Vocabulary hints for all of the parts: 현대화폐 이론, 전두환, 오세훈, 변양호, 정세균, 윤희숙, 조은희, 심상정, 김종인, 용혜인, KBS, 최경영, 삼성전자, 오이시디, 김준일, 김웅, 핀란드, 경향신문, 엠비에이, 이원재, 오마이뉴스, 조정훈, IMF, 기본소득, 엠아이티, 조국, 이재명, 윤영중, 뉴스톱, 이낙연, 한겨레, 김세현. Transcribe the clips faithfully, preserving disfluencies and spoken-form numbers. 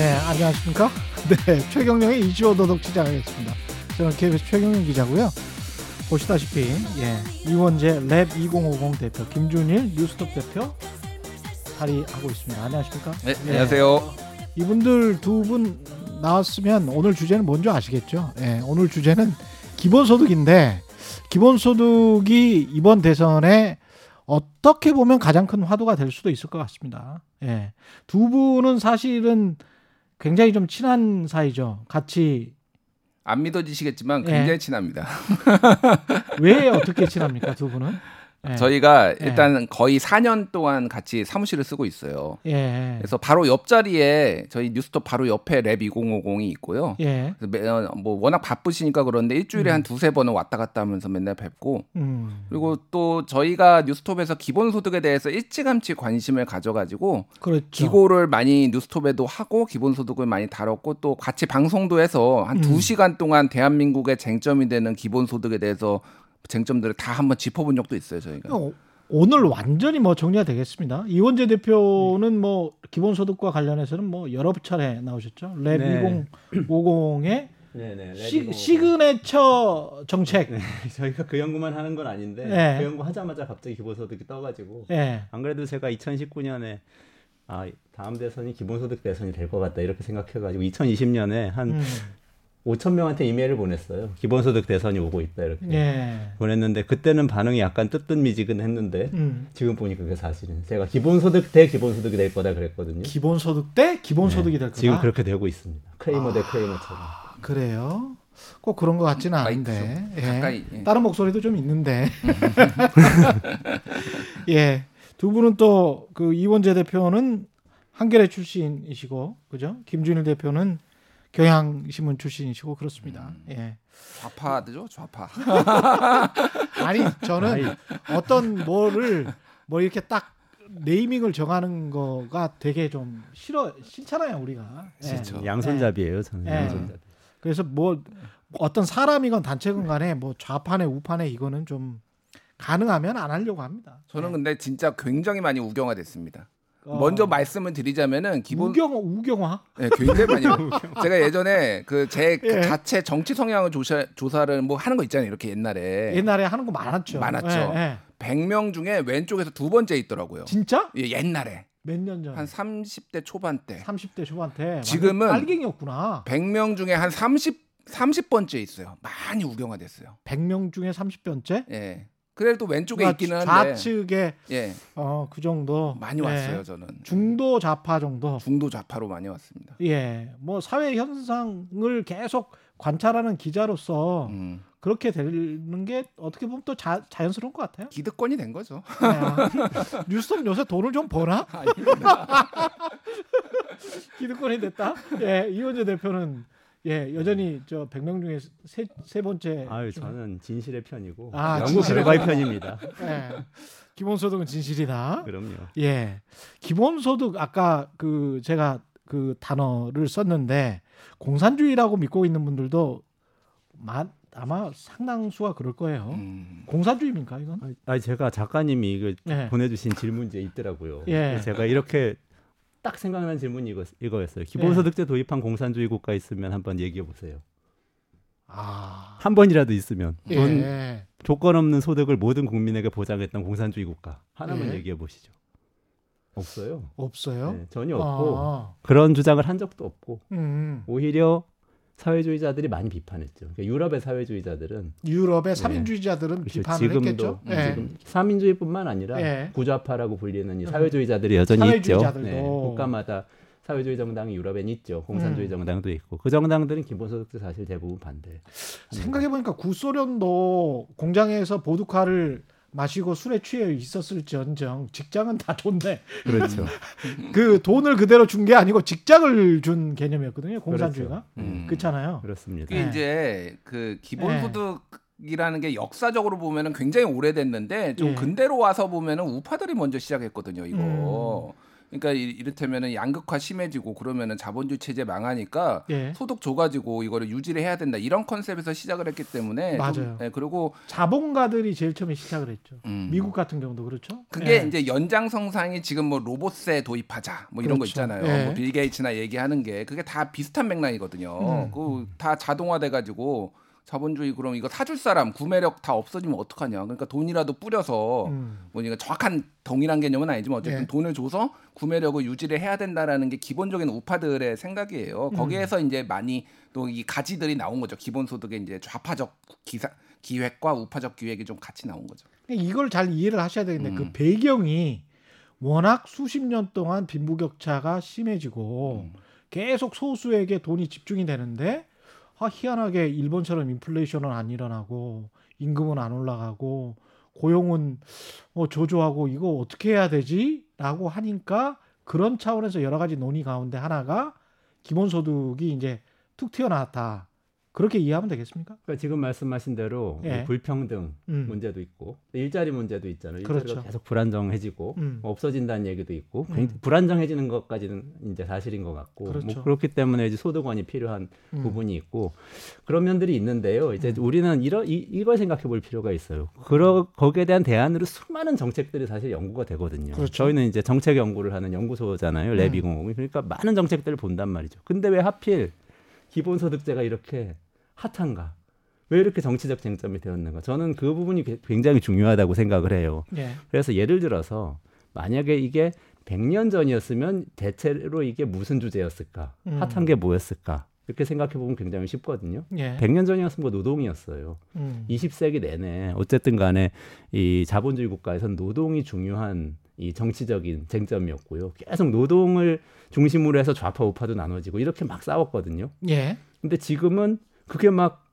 네, 안녕하십니까? 네, 최경영의 이슈 오도독 시작하겠습니다. 저는 케이비에스 최경영 기자고요. 보시다시피 예, 이원재 랩 이공오공 대표, 김준일 뉴스톱 대표 자리하고 있습니다. 안녕하십니까? 네, 예, 안녕하세요. 이분들 두 분 나왔으면 오늘 주제는 뭔지 아시겠죠? 예, 오늘 주제는 기본소득인데, 기본소득이 이번 대선에 어떻게 보면 가장 큰 화두가 될 수도 있을 것 같습니다. 예. 두 분은 사실은 굉장히 좀 친한 사이죠. 같이. 안 믿어지시겠지만 굉장히 예. 친합니다. 왜 어떻게 친합니까, 두 분은? 예. 저희가 일단 예. 거의 사 년 동안 같이 사무실을 쓰고 있어요. 예. 그래서 바로 옆자리에 저희 뉴스톱 바로 옆에 랩 이공오공이 있고요. 예. 그래서 뭐 워낙 바쁘시니까 그런데 일주일에 음. 한 두세 번은 왔다 갔다 하면서 맨날 뵙고 음. 그리고 또 저희가 뉴스톱에서 기본소득에 대해서 일찌감치 관심을 가져가지고 그렇죠. 기고를 많이 뉴스톱에도 하고 기본소득을 많이 다뤘고 또 같이 방송도 해서 한 두 음. 시간 동안 대한민국의 쟁점이 되는 기본소득에 대해서 쟁점들을 다 한번 짚어본 적도 있어요, 저희가. 오늘 완전히 뭐 정리가 되겠습니다. 이원재 대표는 뭐 기본소득과 관련해서는 뭐 여러 차례 나오셨죠. 랩 이공오공의 네. 네, 네, 시그네처 정책. 네, 저희가 그 연구만 하는 건 아닌데 네. 그 연구 하자마자 갑자기 기본소득이 떠가지고 네. 안 그래도 제가 이천십구 년에 아, 다음 대선이 기본소득 대선이 될 것 같다 이렇게 생각해가지고 이천이십 년에 한 음. 오천 명한테 이메일을 보냈어요. 기본소득 대선이 오고 있다 이렇게 예. 보냈는데 그때는 반응이 약간 뜨뜻미지근했는데 음. 지금 보니까 그게 사실은 제가 기본소득 대 기본소득이 될 거다 그랬거든요. 기본소득 대 기본소득이 네. 될 거다. 지금 그렇게 되고 있습니다. 크레이머 아, 대 크레이머처럼. 그래요? 꼭 그런 것 같지는 않은데 아, 예. 가까이, 예. 다른 목소리도 좀 있는데 예, 두 분은 또 그 이원재 대표는 한겨레 출신이시고 그죠? 김준일 대표는 경향신문 출신이시고 그렇습니다. 음, 예. 좌파죠, 좌파. 아니 저는 아이. 어떤 뭐를 뭐 이렇게 딱 네이밍을 정하는 거가 되게 좀 싫어 싫잖아요 우리가. 그렇죠. 예. 양손잡이에요 저는. 예. 양손잡이. 그래서 뭐 어떤 사람이건 단체건 간에 뭐 좌파네 우파네 이거는 좀 가능하면 안 하려고 합니다. 저는 예. 근데 진짜 굉장히 많이 우경화 됐습니다. 먼저 어... 말씀을 드리자면은 기본 우경화 우경화 네, 굉장히 많이 제가 예전에 그 제 예. 자체 정치 성향을 조사 조사를 뭐 하는 거 있잖아요 이렇게 옛날에 옛날에 하는 거 많았죠 많았죠 예, 예. 백 명 중에 왼쪽에서 두 번째 있더라고요. 진짜? 예, 옛날에 몇 년 전? 한 삼십 대 초반 때. 삼십 대 초반 때. 지금은 빨갱이였구나. 백 명 중에 한 삼십 번째 있어요. 많이 우경화 됐어요. 백 명 중에 삼십 번째? 예. 그래도 왼쪽에 있기는 한데 좌측에 예. 어, 그 정도 많이 왔어요. 예. 저는 중도 좌파 정도 중도 좌파로 많이 왔습니다. 예, 뭐 사회 현상을 계속 관찰하는 기자로서 음. 그렇게 되는 게 어떻게 보면 또 자, 자연스러운 것 같아요. 기득권이 된 거죠. 네. 뉴스톱 요새 돈을 좀 버나? 기득권이 됐다. 예, 이원재 대표는. 예, 여전히 저 백 명 중에 세, 세 번째. 아유, 저는 진실의 편이고 아, 영국 결과의 편입니다. 예, 기본소득은 진실이다. 그럼요. 예, 기본소득 아까 그 제가 그 단어를 썼는데 공산주의라고 믿고 있는 분들도 마, 아마 상당수가 그럴 거예요. 음. 공산주의입니까 이건? 아, 제가 작가님이 이거 예. 보내주신 질문지에 있더라고요. 예. 제가 이렇게. 딱 생각난 질문이 이거, 이거였어요. 기본소득제 예. 도입한 공산주의 국가 있으면 한번 얘기해 보세요. 아... 한 번이라도 있으면 예. 돈, 조건 없는 소득을 모든 국민에게 보장했던 공산주의 국가 하나만 예. 얘기해 보시죠. 없어요. 없어요? 네, 전혀 없고 아... 그런 주장을 한 적도 없고 음. 오히려 사회주의자들이 많이 비판했죠. 그러니까 유럽의 사회주의자들은 유럽의 삼인주의자들은 네. 비판을 지금도, 했겠죠. 네. 지금 삼인주의뿐만 아니라 네. 구좌파라고 불리는 이 사회주의자들이 여전히 사회주의자들도. 있죠. 네. 국가마다 사회주의 정당이 유럽엔 있죠. 공산주의 음. 정당도 있고 그 정당들은 기본소득도 사실 대부분 반대. 생각해보니까 구소련도 공장에서 보드카를 마시고 술에 취해 있었을지언정 직장은 다 좋네. 그렇죠. 그 돈을 그대로 준 게 아니고 직장을 준 개념이었거든요. 공산주의가. 그렇죠. 음. 그렇잖아요. 그렇습니다. 네. 이제 그 기본소득이라는 게 역사적으로 보면은 굉장히 오래됐는데 좀 예. 근대로 와서 보면은 우파들이 먼저 시작했거든요. 이거. 음. 그러니까 이를테면은 양극화 심해지고 그러면은 자본주의 체제 망하니까 예. 소득 줘가지고 이거를 유지를 해야 된다 이런 컨셉에서 시작을 했기 때문에 맞아요. 좀, 네, 그리고 자본가들이 제일 처음에 시작을 했죠. 음. 미국 같은 경우도 그렇죠. 그게 예. 이제 연장성상이 지금 뭐 로봇세 도입하자 뭐 이런 그렇죠. 거 있잖아요. 예. 뭐 빌 게이츠나 얘기하는 게 그게 다 비슷한 맥락이거든요. 음. 그 다 자동화돼가지고. 자본주의 그럼 이거 사줄 사람 구매력 다 없어지면 어떡하냐. 그러니까 돈이라도 뿌려서 음. 뭐니까 정확한 동일한 개념은 아니지만 어쨌든 예. 돈을 줘서 구매력을 유지를 해야 된다라는 게 기본적인 우파들의 생각이에요. 거기에서 음. 이제 많이 또 이 가지들이 나온 거죠. 기본소득의 이제 좌파적 기사, 기획과 우파적 기획이 좀 같이 나온 거죠. 이걸 잘 이해를 하셔야 되는데 음. 그 배경이 워낙 수십 년 동안 빈부격차가 심해지고 음. 계속 소수에게 돈이 집중이 되는데. 아, 희한하게 일본처럼 인플레이션은 안 일어나고 임금은 안 올라가고 고용은 어, 저조하고 이거 어떻게 해야 되지? 라고 하니까 그런 차원에서 여러 가지 논의 가운데 하나가 기본소득이 이제 툭 튀어나왔다. 그렇게 이해하면 되겠습니까? 그러니까 지금 말씀하신 대로 예. 불평등 음. 문제도 있고 일자리 문제도 있잖아요. 일자리가 그렇죠. 계속 불안정해지고 음. 없어진다는 얘기도 있고 음. 불안정해지는 것까지는 이제 사실인 것 같고 그렇죠. 뭐 그렇기 때문에 이제 소득원이 필요한 음. 부분이 있고 그런 면들이 있는데요. 이제 음. 우리는 이러, 이, 이걸 생각해 볼 필요가 있어요. 그러, 거기에 대한 대안으로 수많은 정책들이 사실 연구가 되거든요. 그렇죠. 저희는 이제 정책 연구를 하는 연구소잖아요. 엘 에이 비 이공오공. 그러니까 많은 정책들을 본단 말이죠. 근데 왜 하필 기본소득제가 이렇게 핫한가? 왜 이렇게 정치적 쟁점이 되었는가? 저는 그 부분이 굉장히 중요하다고 생각을 해요. 예. 그래서 예를 들어서 만약에 이게 백 년 전이었으면 대체로 이게 무슨 주제였을까? 음. 핫한 게 뭐였을까? 이렇게 생각해 보면 굉장히 쉽거든요. 예. 백 년 전이었으면 노동이었어요. 음. 이십 세기 내내 어쨌든 간에 이 자본주의 국가에서는 노동이 중요한 이 정치적인 쟁점이었고요. 계속 노동을 중심으로 해서 좌파 우파도 나눠지고 이렇게 막 싸웠거든요. 예. 근데 지금은 그게 막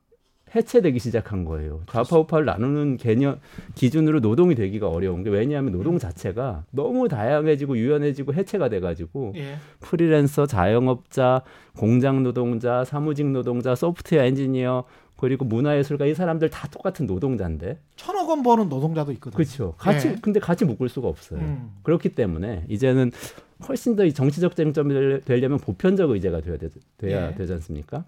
해체되기 시작한 거예요. 좌파 우파를 나누는 개념 기준으로 노동이 되기가 어려운 게 왜냐하면 노동 자체가 너무 다양해지고 유연해지고 해체가 돼가지고 예. 프리랜서, 자영업자, 공장 노동자, 사무직 노동자, 소프트웨어 엔지니어 그리고 문화예술가 이 사람들 다 똑같은 노동자인데 천억 원 버는 노동자도 있거든요. 그렇죠. 같이 예. 근데 같이 묶을 수가 없어요. 음. 그렇기 때문에 이제는 훨씬 더 이 정치적 쟁점이 되려면 보편적 의제가 돼야, 되, 돼야 예. 되지 않습니까?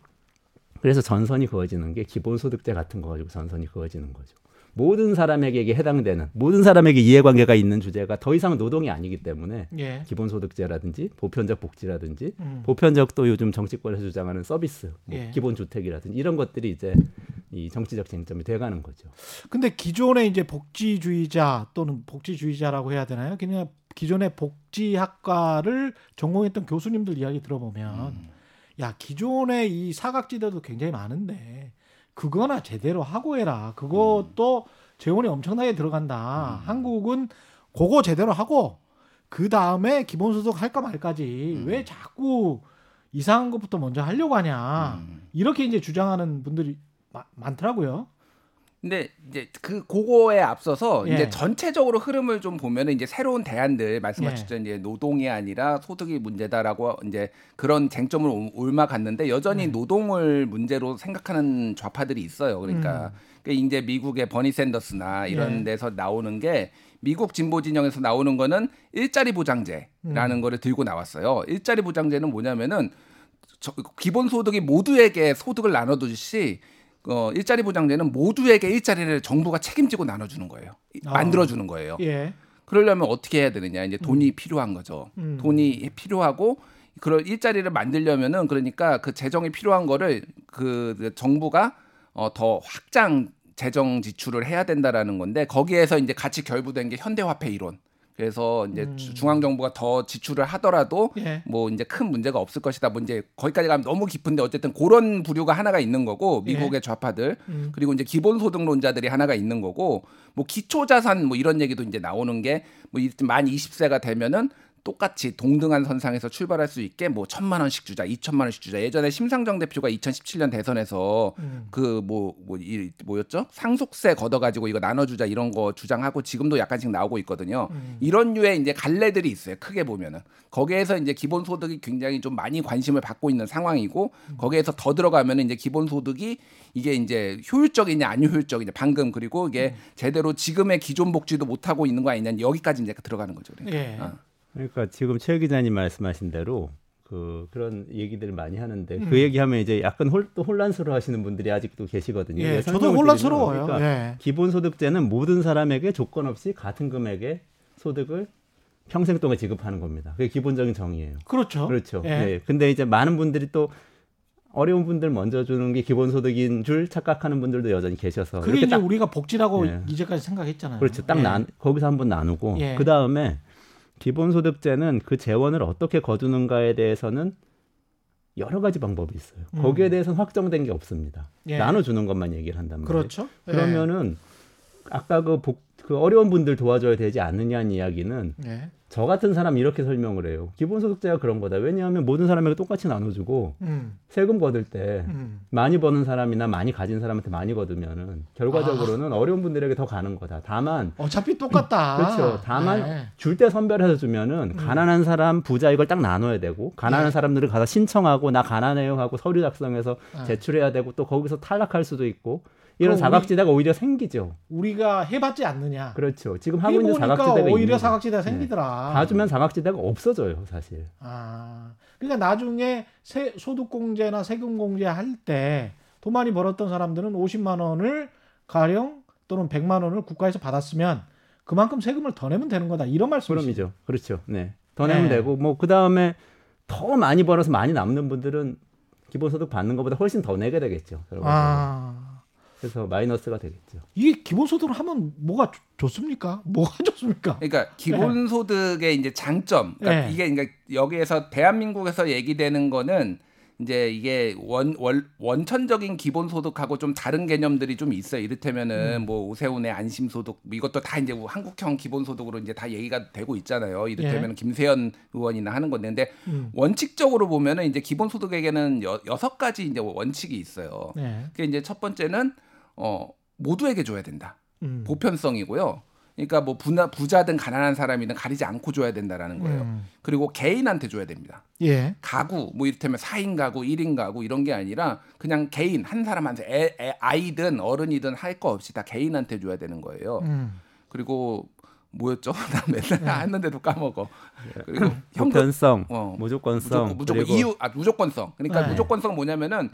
그래서 전선이 그어지는 게 기본소득제 같은 거 가지고 전선이 그어지는 거죠. 모든 사람에게 이게 해당되는 모든 사람에게 이해관계가 있는 주제가 더 이상 노동이 아니기 때문에 예. 기본소득제라든지 보편적 복지라든지 음. 보편적 또 요즘 정치권에서 주장하는 서비스, 뭐 예. 기본주택이라든지 이런 것들이 이제 이 정치적 쟁점이 돼가는 거죠. 근데 기존의 이제 복지주의자 또는 복지주의자라고 해야 되나요? 그냥 기존의 복지학과를 전공했던 교수님들 이야기 들어보면 음. 야 기존의 이 사각지대도 굉장히 많은데. 그거나 제대로 하고 해라. 그것도 음. 재원이 엄청나게 들어간다. 음. 한국은 그거 제대로 하고 그 다음에 기본소득 할까 말까지 음. 왜 자꾸 이상한 것부터 먼저 하려고 하냐. 음. 이렇게 이제 주장하는 분들이 마, 많더라고요. 근데 이제 그 고거에 앞서서 예. 이제 전체적으로 흐름을 좀 보면은 이제 새로운 대안들 말씀하셨죠. 예. 이제 노동이 아니라 소득이 문제다라고 이제 그런 쟁점을 옮아갔는데 여전히 음. 노동을 문제로 생각하는 좌파들이 있어요. 그러니까 음. 이제 미국의 버니 샌더스나 이런 예. 데서 나오는 게 미국 진보 진영에서 나오는 거는 일자리 보장제라는 음. 거를 들고 나왔어요. 일자리 보장제는 뭐냐면은 저, 기본소득이 모두에게 소득을 나눠두듯이 어, 일자리 보장제는 모두에게 일자리를 정부가 책임지고 나눠주는 거예요. 아. 만들어주는 거예요. 예. 그러려면 어떻게 해야 되느냐. 이제 돈이 음. 필요한 거죠. 음. 돈이 필요하고 그런 일자리를 만들려면은 그러니까 그 재정이 필요한 거를 그 정부가 어, 더 확장 재정 지출을 해야 된다라는 건데 거기에서 이제 같이 결부된 게 현대화폐 이론. 그래서 이제 음. 중앙 정부가 더 지출을 하더라도 예. 뭐 이제 큰 문제가 없을 것이다. 뭐 이제 거기까지 가면 너무 깊은데 어쨌든 그런 부류가 하나가 있는 거고 미국의 예. 좌파들 음. 그리고 이제 기본소득론자들이 하나가 있는 거고 뭐 기초자산 뭐 이런 얘기도 이제 나오는 게 뭐 만 이십 세가 되면은 똑같이 동등한 선상에서 출발할 수 있게 뭐 천만 원씩 주자, 이천만 원씩 주자. 예전에 심상정 대표가 이천십칠 년 대선에서 음. 그 뭐 뭐 이 뭐였죠? 상속세 걷어가지고 이거 나눠주자 이런 거 주장하고 지금도 약간씩 나오고 있거든요. 음. 이런 류의 이제 갈래들이 있어요. 크게 보면은 거기에서 이제 기본소득이 굉장히 좀 많이 관심을 받고 있는 상황이고 음. 거기에서 더 들어가면은 이제 기본소득이 이게 이제 효율적이냐 안 효율적이냐 방금 그리고 이게 음. 제대로 지금의 기존 복지도 못 하고 있는 거 아니냐 여기까지 이제 들어가는 거죠. 그러니까. 예. 어. 그러니까 지금 최 기자님 말씀하신 대로 그 그런 얘기들을 많이 하는데 음. 그 얘기하면 이제 약간 홀, 또 혼란스러워하시는 분들이 아직도 계시거든요. 예, 저도 혼란스러워요. 그러니까 예. 기본소득제는 모든 사람에게 조건 없이 같은 금액의 소득을 평생 동안 지급하는 겁니다. 그게 기본적인 정의예요. 그렇죠. 그렇죠. 예. 예. 근데 이제 많은 분들이 또 어려운 분들 먼저 주는 게 기본소득인 줄 착각하는 분들도 여전히 계셔서 그게 이제 딱, 우리가 복지라고 예. 이제까지 생각했잖아요. 그렇죠. 딱 예. 나, 거기서 한번 나누고 예. 그 다음에 기본소득제는 그 재원을 어떻게 거두는가에 대해서는 여러 가지 방법이 있어요. 음. 거기에 대해서는 확정된 게 없습니다. 예. 나눠주는 것만 얘기를 한단 말이에요. 그렇죠. 그러면은 예. 아까 그, 복, 그 어려운 분들 도와줘야 되지 않느냐는 이야기는 예. 저 같은 사람 이렇게 설명을 해요. 기본소득제가 그런 거다. 왜냐하면 모든 사람에게 똑같이 나눠주고 음. 세금 거둘 때 음. 많이 버는 사람이나 많이 가진 사람한테 많이 거두면은 결과적으로는 아. 어려운 분들에게 더 가는 거다. 다만 어차피 똑같다. 그렇죠. 다만 네. 줄 때 선별해서 주면은 음. 가난한 사람, 부자 이걸 딱 나눠야 되고 가난한 네. 사람들을 가서 신청하고 나 가난해요 하고 서류 작성해서 네. 제출해야 되고 또 거기서 탈락할 수도 있고 이런 자각지대가 우리, 오히려 생기죠. 우리가 해봤지 않느냐. 그렇죠. 지금 하고 있는 자각지대가 오히려 있는. 오히려 자각지대가 생기더라. 네. 봐주면 자각지대가 없어져요. 사실. 아, 그러니까 나중에 세, 소득공제나 세금공제 할 때 돈 많이 벌었던 사람들은 오십만 원을 가령 또는 백만 원을 국가에서 받았으면 그만큼 세금을 더 내면 되는 거다. 이런 말씀이시죠. 그렇죠. 네. 더 네. 내면 되고 뭐 그다음에 더 많이 벌어서 많이 남는 분들은 기본소득 받는 것보다 훨씬 더 내게 되겠죠. 아. 그래서 마이너스가 되겠죠. 이게 기본소득을 하면 뭐가 조, 좋습니까? 뭐가 좋습니까? 그러니까 기본소득의 이제 장점. 그러니까 네. 이게 그러니까 여기에서 대한민국에서 얘기되는 거는 이제 이게 원, 원, 원천적인 기본소득하고 좀 다른 개념들이 좀 있어요. 이를테면은 음. 뭐 오세훈의 안심소득 이것도 다 이제 한국형 기본소득으로 이제 다 얘기가 되고 있잖아요. 이를테면 예. 김세현 의원이나 하는 건데 근데 음. 원칙적으로 보면은 이제 기본소득에게는 여, 여섯 가지 이제 원칙이 있어요. 예. 그게 이제 첫 번째는 어, 모두에게 줘야 된다. 음. 보편성이고요. 그러니까 뭐 부나, 부자든 가난한 사람이든 가리지 않고 줘야 된다라는 거예요. 음. 그리고 개인한테 줘야 됩니다. 예. 가구, 뭐 이를테면 사 인 가구, 일 인 가구 이런 게 아니라 그냥 개인, 한 사람한테 애, 애, 아이든 어른이든 할 거 없이 다 개인한테 줘야 되는 거예요. 음. 그리고 뭐였죠? 나 맨날 네. 하는데도 까먹어. 그리고 보편성, 어, 무조건성. 무조건, 무조건, 그리고... 이유, 아, 무조건성. 그러니까 네. 무조건성 뭐냐면은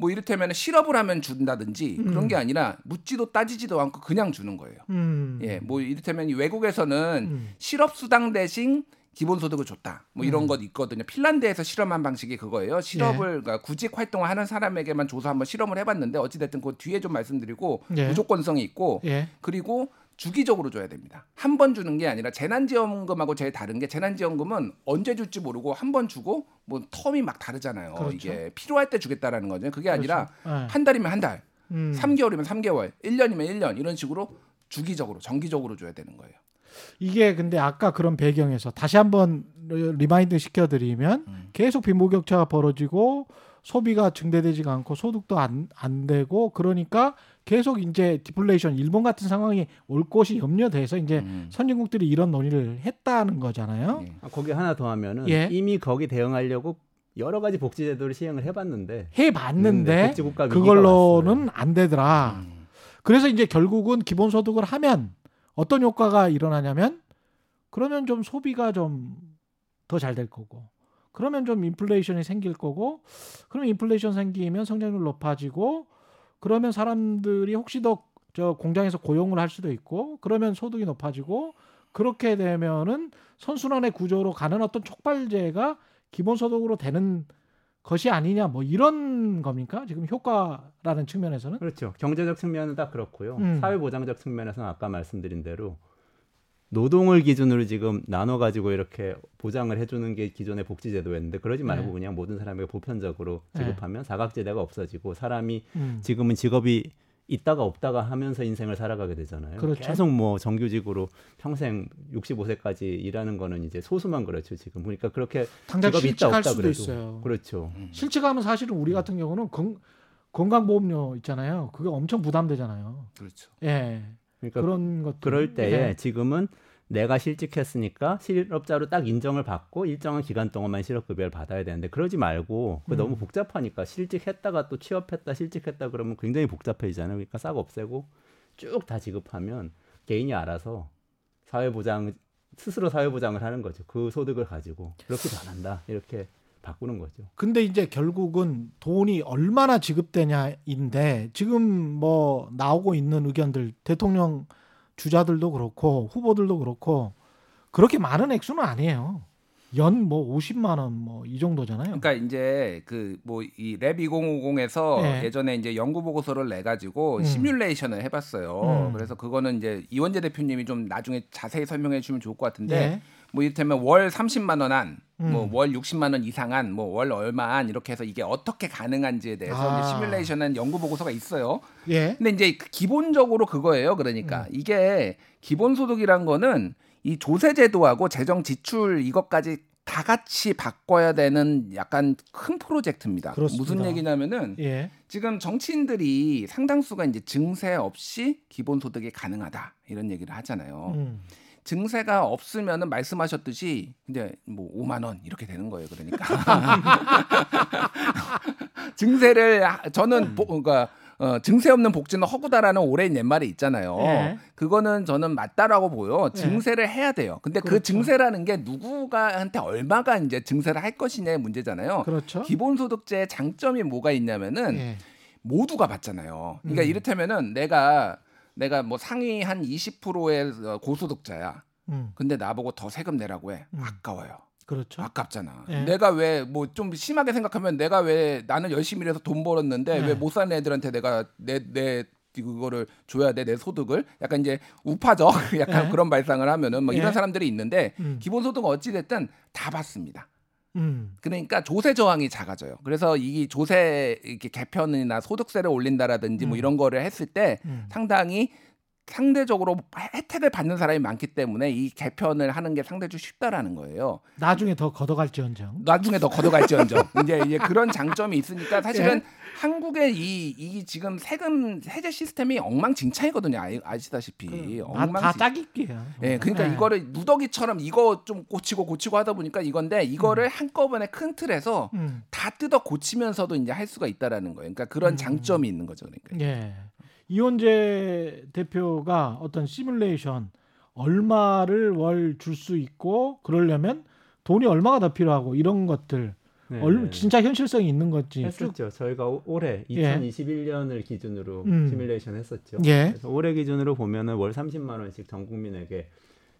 뭐 이를테면 실업을 하면 준다든지 음. 그런 게 아니라 묻지도 따지지도 않고 그냥 주는 거예요. 음. 예, 뭐 이를테면 외국에서는 음. 실업수당 대신 기본소득을 줬다. 뭐 이런 음. 것 있거든요. 핀란드에서 실험한 방식이 그거예요. 실업을 예. 그러니까 구직 활동을 하는 사람에게만 줘서 한번 실험을 해봤는데 어찌됐든 그 뒤에 좀 말씀드리고 예. 무조건성이 있고 예. 그리고 주기적으로 줘야 됩니다. 한 번 주는 게 아니라 재난지원금하고 제일 다른 게 재난지원금은 언제 줄지 모르고 한 번 주고 뭐 텀이 막 다르잖아요. 그렇죠. 이게 필요할 때 주겠다라는 거죠. 그게 아니라 그렇죠. 한 달이면 한 달, 음. 삼 개월이면 삼 개월, 일 년이면 일 년 이런 식으로 주기적으로 정기적으로 줘야 되는 거예요. 이게 근데 아까 그런 배경에서 다시 한번 리마인드 시켜드리면 음. 계속 빈부격차가 벌어지고 소비가 증대되지가 않고 소득도 안, 안 되고 그러니까 계속 이제 디플레이션 일본 같은 상황이 올 것이 염려돼서 이제 음. 선진국들이 이런 논의를 했다는 거잖아요. 예. 거기 하나 더 하면은 예. 이미 거기 대응하려고 여러 가지 복지제도를 시행을 해봤는데 해봤는데 음, 그걸로는 안 되더라. 음. 그래서 이제 결국은 기본소득을 하면 어떤 효과가 일어나냐면 그러면 좀 소비가 좀 더 잘 될 거고. 그러면 좀 인플레이션이 생길 거고 그러면 인플레이션 생기면 성장률 높아지고 그러면 사람들이 혹시 더 저 공장에서 고용을 할 수도 있고 그러면 소득이 높아지고 그렇게 되면은 선순환의 구조로 가는 어떤 촉발제가 기본소득으로 되는 것이 아니냐 뭐 이런 겁니까? 지금 효과라는 측면에서는? 그렇죠. 경제적 측면은 딱 그렇고요. 음. 사회보장적 측면에서는 아까 말씀드린 대로 노동을 기준으로 지금 나눠가지고 이렇게 보장을 해주는 게 기존의 복지제도였는데 그러지 말고 네. 그냥 모든 사람에게 보편적으로 지급하면 네. 사각지대가 없어지고 사람이 음. 지금은 직업이 있다가 없다가 하면서 인생을 살아가게 되잖아요. 그렇죠. 계속 뭐 정규직으로 평생 육십오 세까지 일하는 거는 이제 소수만 그렇죠 지금. 그러니까 그렇게 직업이 있다 없다 그래도. 있어요. 그렇죠. 음. 실직하면 사실은 우리 같은 경우는 건, 건강보험료 있잖아요. 그게 엄청 부담되잖아요. 그렇죠. 예. 그러니까 그런 것 그럴 때에 네. 지금은 내가 실직했으니까 실업자로 딱 인정을 받고 일정한 기간 동안만 실업급여를 받아야 되는데 그러지 말고 음. 너무 복잡하니까 실직했다가 또 취업했다 실직했다 그러면 굉장히 복잡해지잖아요. 그러니까 싹 없애고 쭉 다 지급하면 개인이 알아서 사회보장 스스로 사회보장을 하는 거죠. 그 소득을 가지고 그렇게 잘한다 이렇게 바꾸는 거죠. 근데 이제 결국은 돈이 얼마나 지급되냐인데 지금 뭐 나오고 있는 의견들 대통령 주자들도 그렇고 후보들도 그렇고 그렇게 많은 액수는 아니에요. 연 뭐 오십만 원 뭐 이 정도잖아요. 그러니까 이제 그 뭐 이 랩 이공오공에서 네. 예전에 이제 연구 보고서를 내 가지고 음. 시뮬레이션을 해 봤어요. 음. 그래서 그거는 이제 이원재 대표님이 좀 나중에 자세히 설명해 주면 좋을 것 같은데 네. 뭐 이를테면 월 삼십만 원 안, 음. 뭐 월 육십만 원 이상 안, 뭐 월 얼마 안 이렇게 해서 이게 어떻게 가능한지에 대해서 아. 시뮬레이션한 연구 보고서가 있어요. 예. 근데 이제 기본적으로 그거예요. 그러니까 음. 이게 기본 소득이란 거는 이 조세 제도하고 재정 지출 이것까지 다 같이 바꿔야 되는 약간 큰 프로젝트입니다. 그렇습니다. 무슨 얘기냐면은 예. 지금 정치인들이 상당수가 이제 증세 없이 기본 소득이 가능하다 이런 얘기를 하잖아요. 음. 증세가 없으면은 말씀하셨듯이 근데 뭐 오만 원 이렇게 되는 거예요. 그러니까 증세를 저는 음. 보, 그러니까 어, 증세 없는 복지는 허구다라는 오랜 옛말이 있잖아요. 예. 그거는 저는 맞다라고 보여. 증세를 예. 해야 돼요. 근데 그렇죠. 그 증세라는 게 누구가한테 얼마가 이제 증세를 할 것이냐의 문제잖아요. 그렇죠. 기본소득제의 장점이 뭐가 있냐면은 예. 모두가 받잖아요. 그러니까 음. 이를테면은 내가 내가 뭐 상위 한 이십 퍼센트의 고소득자야. 음. 근데 나보고 더 세금 내라고 해. 음. 아까워요. 그렇죠. 아깝잖아. 예. 내가 왜 뭐 좀 심하게 생각하면 내가 왜 나는 열심히 일해서 돈 벌었는데 예. 왜 못 사는 애들한테 내가 내 내 그거를 줘야 돼 내 소득을 약간 이제 우파적 약간 예. 그런 발상을 하면은 뭐 예. 이런 사람들이 있는데 음. 기본소득은 어찌 됐든 다 받습니다. 음. 그러니까 조세 저항이 작아져요. 그래서 이 조세 이렇게 개편이나 소득세를 올린다라든지 음. 뭐 이런 거를 했을 때 음. 상당히 상대적으로 혜택을 받는 사람이 많기 때문에 이 개편을 하는 게 상대적으로 쉽다라는 거예요. 나중에 더 걷어갈지언정. 나중에 더 걷어갈지언정. 이제, 이제 그런 장점이 있으니까 사실은 예. 한국의 이, 이 지금 세금 해제 시스템이 엉망진창이거든요. 아, 아시다시피. 그, 엉망진... 다 짜깁기예요. 예, 그러니까 예. 이거를 누더기처럼 이거 좀 고치고 고치고 하다 보니까 이건데 이거를 음. 한꺼번에 큰 틀에서 음. 다 뜯어 고치면서도 이제 할 수가 있다라는 거예요. 그러니까 그런 음. 장점이 있는 거죠. 그러니까. 예. 이원재 대표가 어떤 시뮬레이션 얼마를 월 줄 수 있고 그러려면 돈이 얼마가 더 필요하고 이런 것들 얼, 진짜 현실성이 있는 건지 했었죠. 저희가 올해 이천이십일 년을 예. 기준으로 음. 시뮬레이션 했었죠. 예. 그래서 올해 기준으로 보면은 월 삼십만 원씩 전 국민에게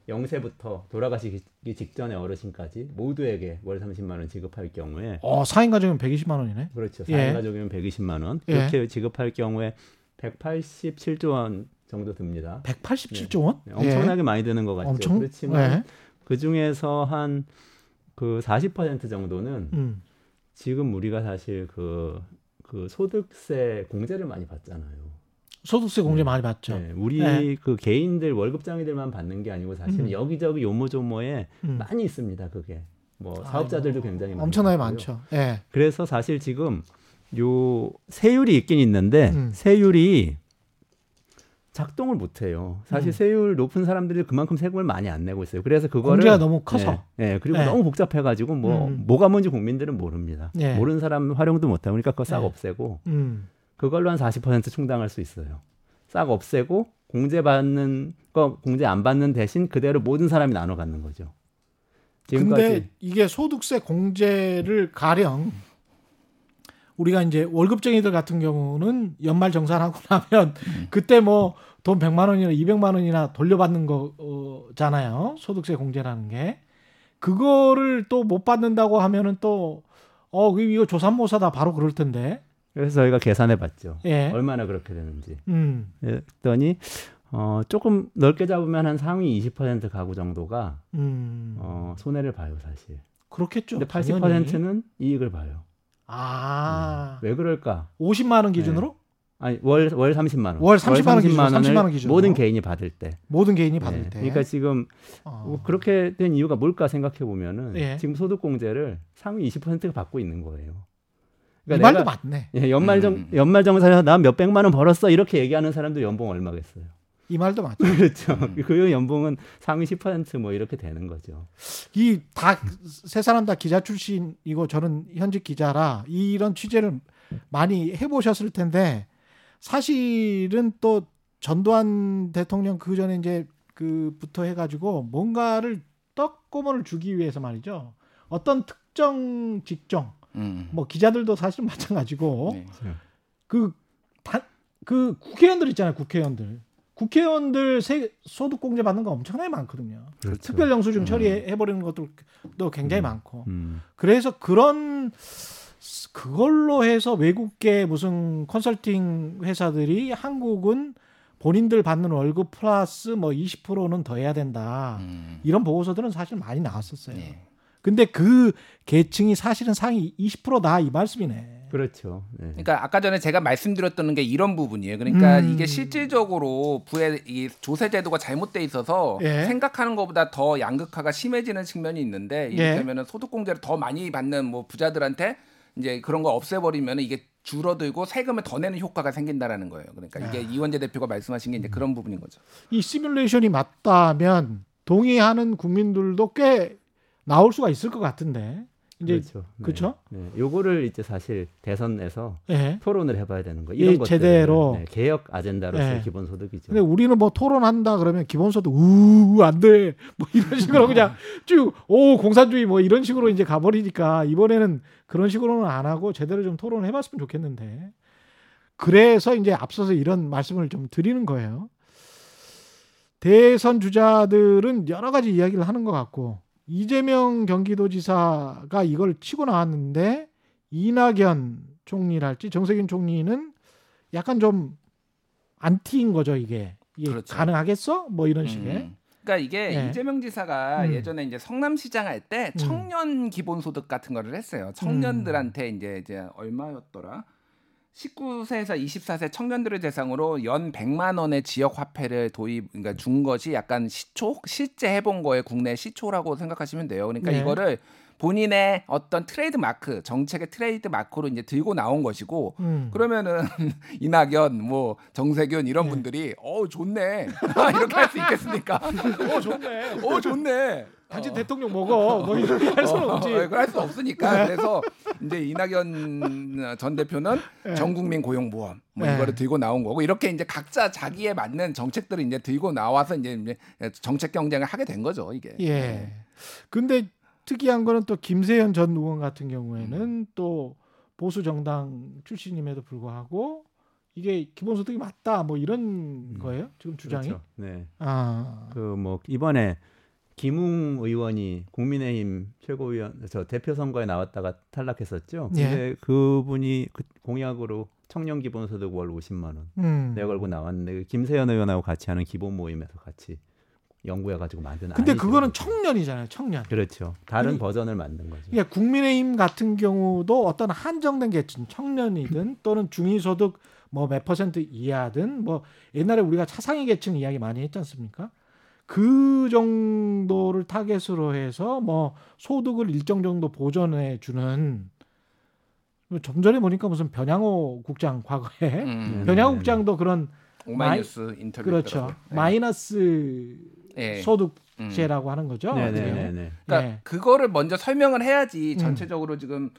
영세부터 돌아가시기 직전의 어르신까지 모두에게 월 삼십만 원 지급할 경우에 어, 사 인 가족이면 백이십만 원이네. 그렇죠. 사 인 예. 가족이면 백이십만 원. 이렇게 예. 지급할 경우에 백팔십칠조 원 정도 듭니다. 백팔십칠조 원? 네. 엄청나게 예. 많이 드는 것 같죠. 엄청? 그렇지만 예. 그중에서 한 그 사십 퍼센트 정도는 음. 지금 우리가 사실 그, 그 소득세 공제를 많이 받잖아요. 소득세 공제 네. 많이 받죠. 네. 우리 예. 그 개인들 월급쟁이들만 받는 게 아니고 사실 음. 여기저기 요모조모에 음. 많이 있습니다. 그게 뭐 사업자들도 아이고. 굉장히 많이 엄청나게 많죠. 예. 그래서 사실 지금 요 세율이 있긴 있는데 음. 세율이 작동을 못해요. 사실 음. 세율 높은 사람들이 그만큼 세금을 많이 안 내고 있어요. 그래서 그거를 문제가 너무 커서, 예, 예 그리고 예. 너무 복잡해가지고 뭐 음. 뭐가 뭔지 국민들은 모릅니다. 예. 모르는 사람 활용도 못하고 그러니까 그거 싹 예. 없애고 음. 그걸로 한 사십 퍼센트 충당할 수 있어요. 싹 없애고 공제 받는 거 공제 안 받는 대신 그대로 모든 사람이 나눠 갖는 거죠. 지금까지. 근데 이게 소득세 공제를 가령 우리가 이제 월급쟁이들 같은 경우는 연말 정산하고 나면 그때 뭐 돈 백만 원이나 이백만 원이나 돌려받는 거잖아요. 소득세 공제라는 게. 그거를 또 못 받는다고 하면은 또 어, 이거 조삼모사다 바로 그럴 텐데. 그래서 저희가 계산해 봤죠. 예. 얼마나 그렇게 되는지. 음. 그랬더니 어, 조금 넓게 잡으면 한 상위 이십 퍼센트 가구 정도가 음. 어, 손해를 봐요, 사실. 그렇겠죠. 근데 팔십 퍼센트는 당연히. 이익을 봐요. 아. 네. 왜 그럴까? 오십만 원 기준으로? 네. 아니, 월, 월 삼십만 원. 월 삼십만 원 기준으로. 삼십만 원 기준으로. 모든 개인이 받을 때. 모든 개인이 받을 네. 때. 그러니까 지금 어. 뭐 그렇게 된 이유가 뭘까 생각해 보면은 예. 지금 소득 공제를 상위 이십 퍼센트가 받고 있는 거예요. 그러니까 이 말도 맞네. 예, 연말 정 음. 연말 정산에서 나 몇 백만 원 벌었어. 이렇게 얘기하는 사람도 연봉 얼마겠어요? 이 말도 맞죠. 그렇죠. 음. 그 연봉은 상위 십 퍼센트 뭐 이렇게 되는 거죠. 이 다 세 사람 다 기자 출신이고 저는 현직 기자라 이런 취재를 많이 해보셨을 텐데 사실은 또 전두환 대통령 그 전에 이제 그부터 해가지고 뭔가를 떡고문을 주기 위해서 말이죠. 어떤 특정 직종, 음. 뭐 기자들도 사실 마찬가지고 네. 그, 다, 그 국회의원들 있잖아요. 국회의원들. 국회의원들 세, 소득 공제 받는 거 엄청나게 많거든요. 그렇죠. 특별 영수증 음. 처리해버리는 것도 굉장히 음. 많고. 음. 그래서 그런 그걸로 해서 외국계 무슨 컨설팅 회사들이 한국은 본인들 받는 월급 플러스 뭐 이십 퍼센트는 더 해야 된다. 음. 이런 보고서들은 사실 많이 나왔었어요. 네. 근데 그 계층이 사실은 상위 이십 퍼센트다 이 말씀이네. 그렇죠. 네. 그러니까 아까 전에 제가 말씀드렸던 게 이런 부분이에요. 그러니까 음. 이게 실질적으로 부의 이 조세 제도가 잘못돼 있어서 예. 생각하는 것보다 더 양극화가 심해지는 측면이 있는데 이를테면 예. 소득 공제를 더 많이 받는 뭐 부자들한테 이제 그런 거 없애버리면 이게 줄어들고 세금을 더 내는 효과가 생긴다라는 거예요. 그러니까 이게 아. 이원재 대표가 말씀하신 게 이제 그런 부분인 거죠. 이 시뮬레이션이 맞다면 동의하는 국민들도 꽤 나올 수가 있을 것 같은데. 이제 그렇죠. 그렇죠? 네. 네. 요거를 이제 사실 대선에서 네. 토론을 해봐야 되는 거. 이런 예, 것들 제대로 네. 개혁 아젠다로서 네. 기본소득이죠. 근데 우리는 뭐 토론한다 그러면 기본소득 우 안 돼 뭐 이런 식으로 그냥 쭉 오 공산주의 뭐 이런 식으로 이제 가버리니까 이번에는 그런 식으로는 안 하고 제대로 좀 토론을 해봤으면 좋겠는데 그래서 이제 앞서서 이런 말씀을 좀 드리는 거예요. 대선 주자들은 여러 가지 이야기를 하는 것 같고. 이재명 경기도지사가 이걸 치고 나왔는데 이낙연 총리랄지 정세균 총리는 약간 좀 안티인 거죠. 이게, 이게 그렇죠. 가능하겠어? 뭐 이런 음. 식의. 그러니까 이게 네. 이재명 지사가 음. 예전에 이제 성남시장 할 때 청년 기본소득 같은 거를 했어요. 청년들한테 이제, 이제 얼마였더라? 십구 세에서 이십사 세 청년들을 대상으로 연 백만 원의 지역 화폐를 도입, 그러니까 준 것이 약간 시초, 실제 해본 거에 국내 시초라고 생각하시면 돼요. 그러니까 네. 이거를 본인의 어떤 트레이드 마크, 정책의 트레이드 마크로 이제 들고 나온 것이고, 음. 그러면은 이낙연, 뭐 정세균 이런 네. 분들이 어 좋네 이렇게 할 수 있겠습니까? 어 좋네, 어 좋네. 당신 어. 대통령 먹어. 뭐 이렇게 할 수는 어, 없지. 어, 할 수 없으니까. 네. 그래서 이제 이낙연 전 대표는 네. 전국민 고용보험 뭐 네. 이거를 들고 나온 거고 이렇게 이제 각자 자기에 맞는 정책들을 이제 들고 나와서 이제 정책 경쟁을 하게 된 거죠 이게. 예. 네. 근데 특이한 거는 또 김세현 전 의원 같은 경우에는 음. 또 보수 정당 출신임에도 불구하고 이게 기본소득이 맞다 뭐 이런 음. 거예요 지금 주장이. 그렇죠. 네. 아. 그 뭐 이번에. 김웅 의원이 국민의힘 최고위원 저 대표 선거에 나왔다가 탈락했었죠. 예. 근데 그분이 그 공약으로 청년 기본소득 월 오십만 원 음. 내걸고 나왔는데 김세현 의원하고 같이 하는 기본 모임에서 같이 연구해가지고 만든. 근데 그거는 청년이잖아요, 청년. 그렇죠. 다른 아니, 버전을 만든 거죠. 그러니까 국민의힘 같은 경우도 어떤 한정된 계층, 청년이든 또는 중위소득 뭐 몇 퍼센트 이하든 뭐 옛날에 우리가 차상위 계층 이야기 많이 했지 않습니까? 그 정도를 타겟으로 해서 뭐 소득을 일정 정도 보전해 주는 좀 전에 보니까 무슨 변양호 국장 과거에 음, 변양호 네, 국장도 네. 그런 오마이뉴스 마이, 인터뷰 그렇죠 네. 마이너스 네. 소득 제라고 음. 하는 거죠. 네, 네, 네, 네. 그러니까 네. 그거를 먼저 설명을 해야지 전체적으로 음. 지금.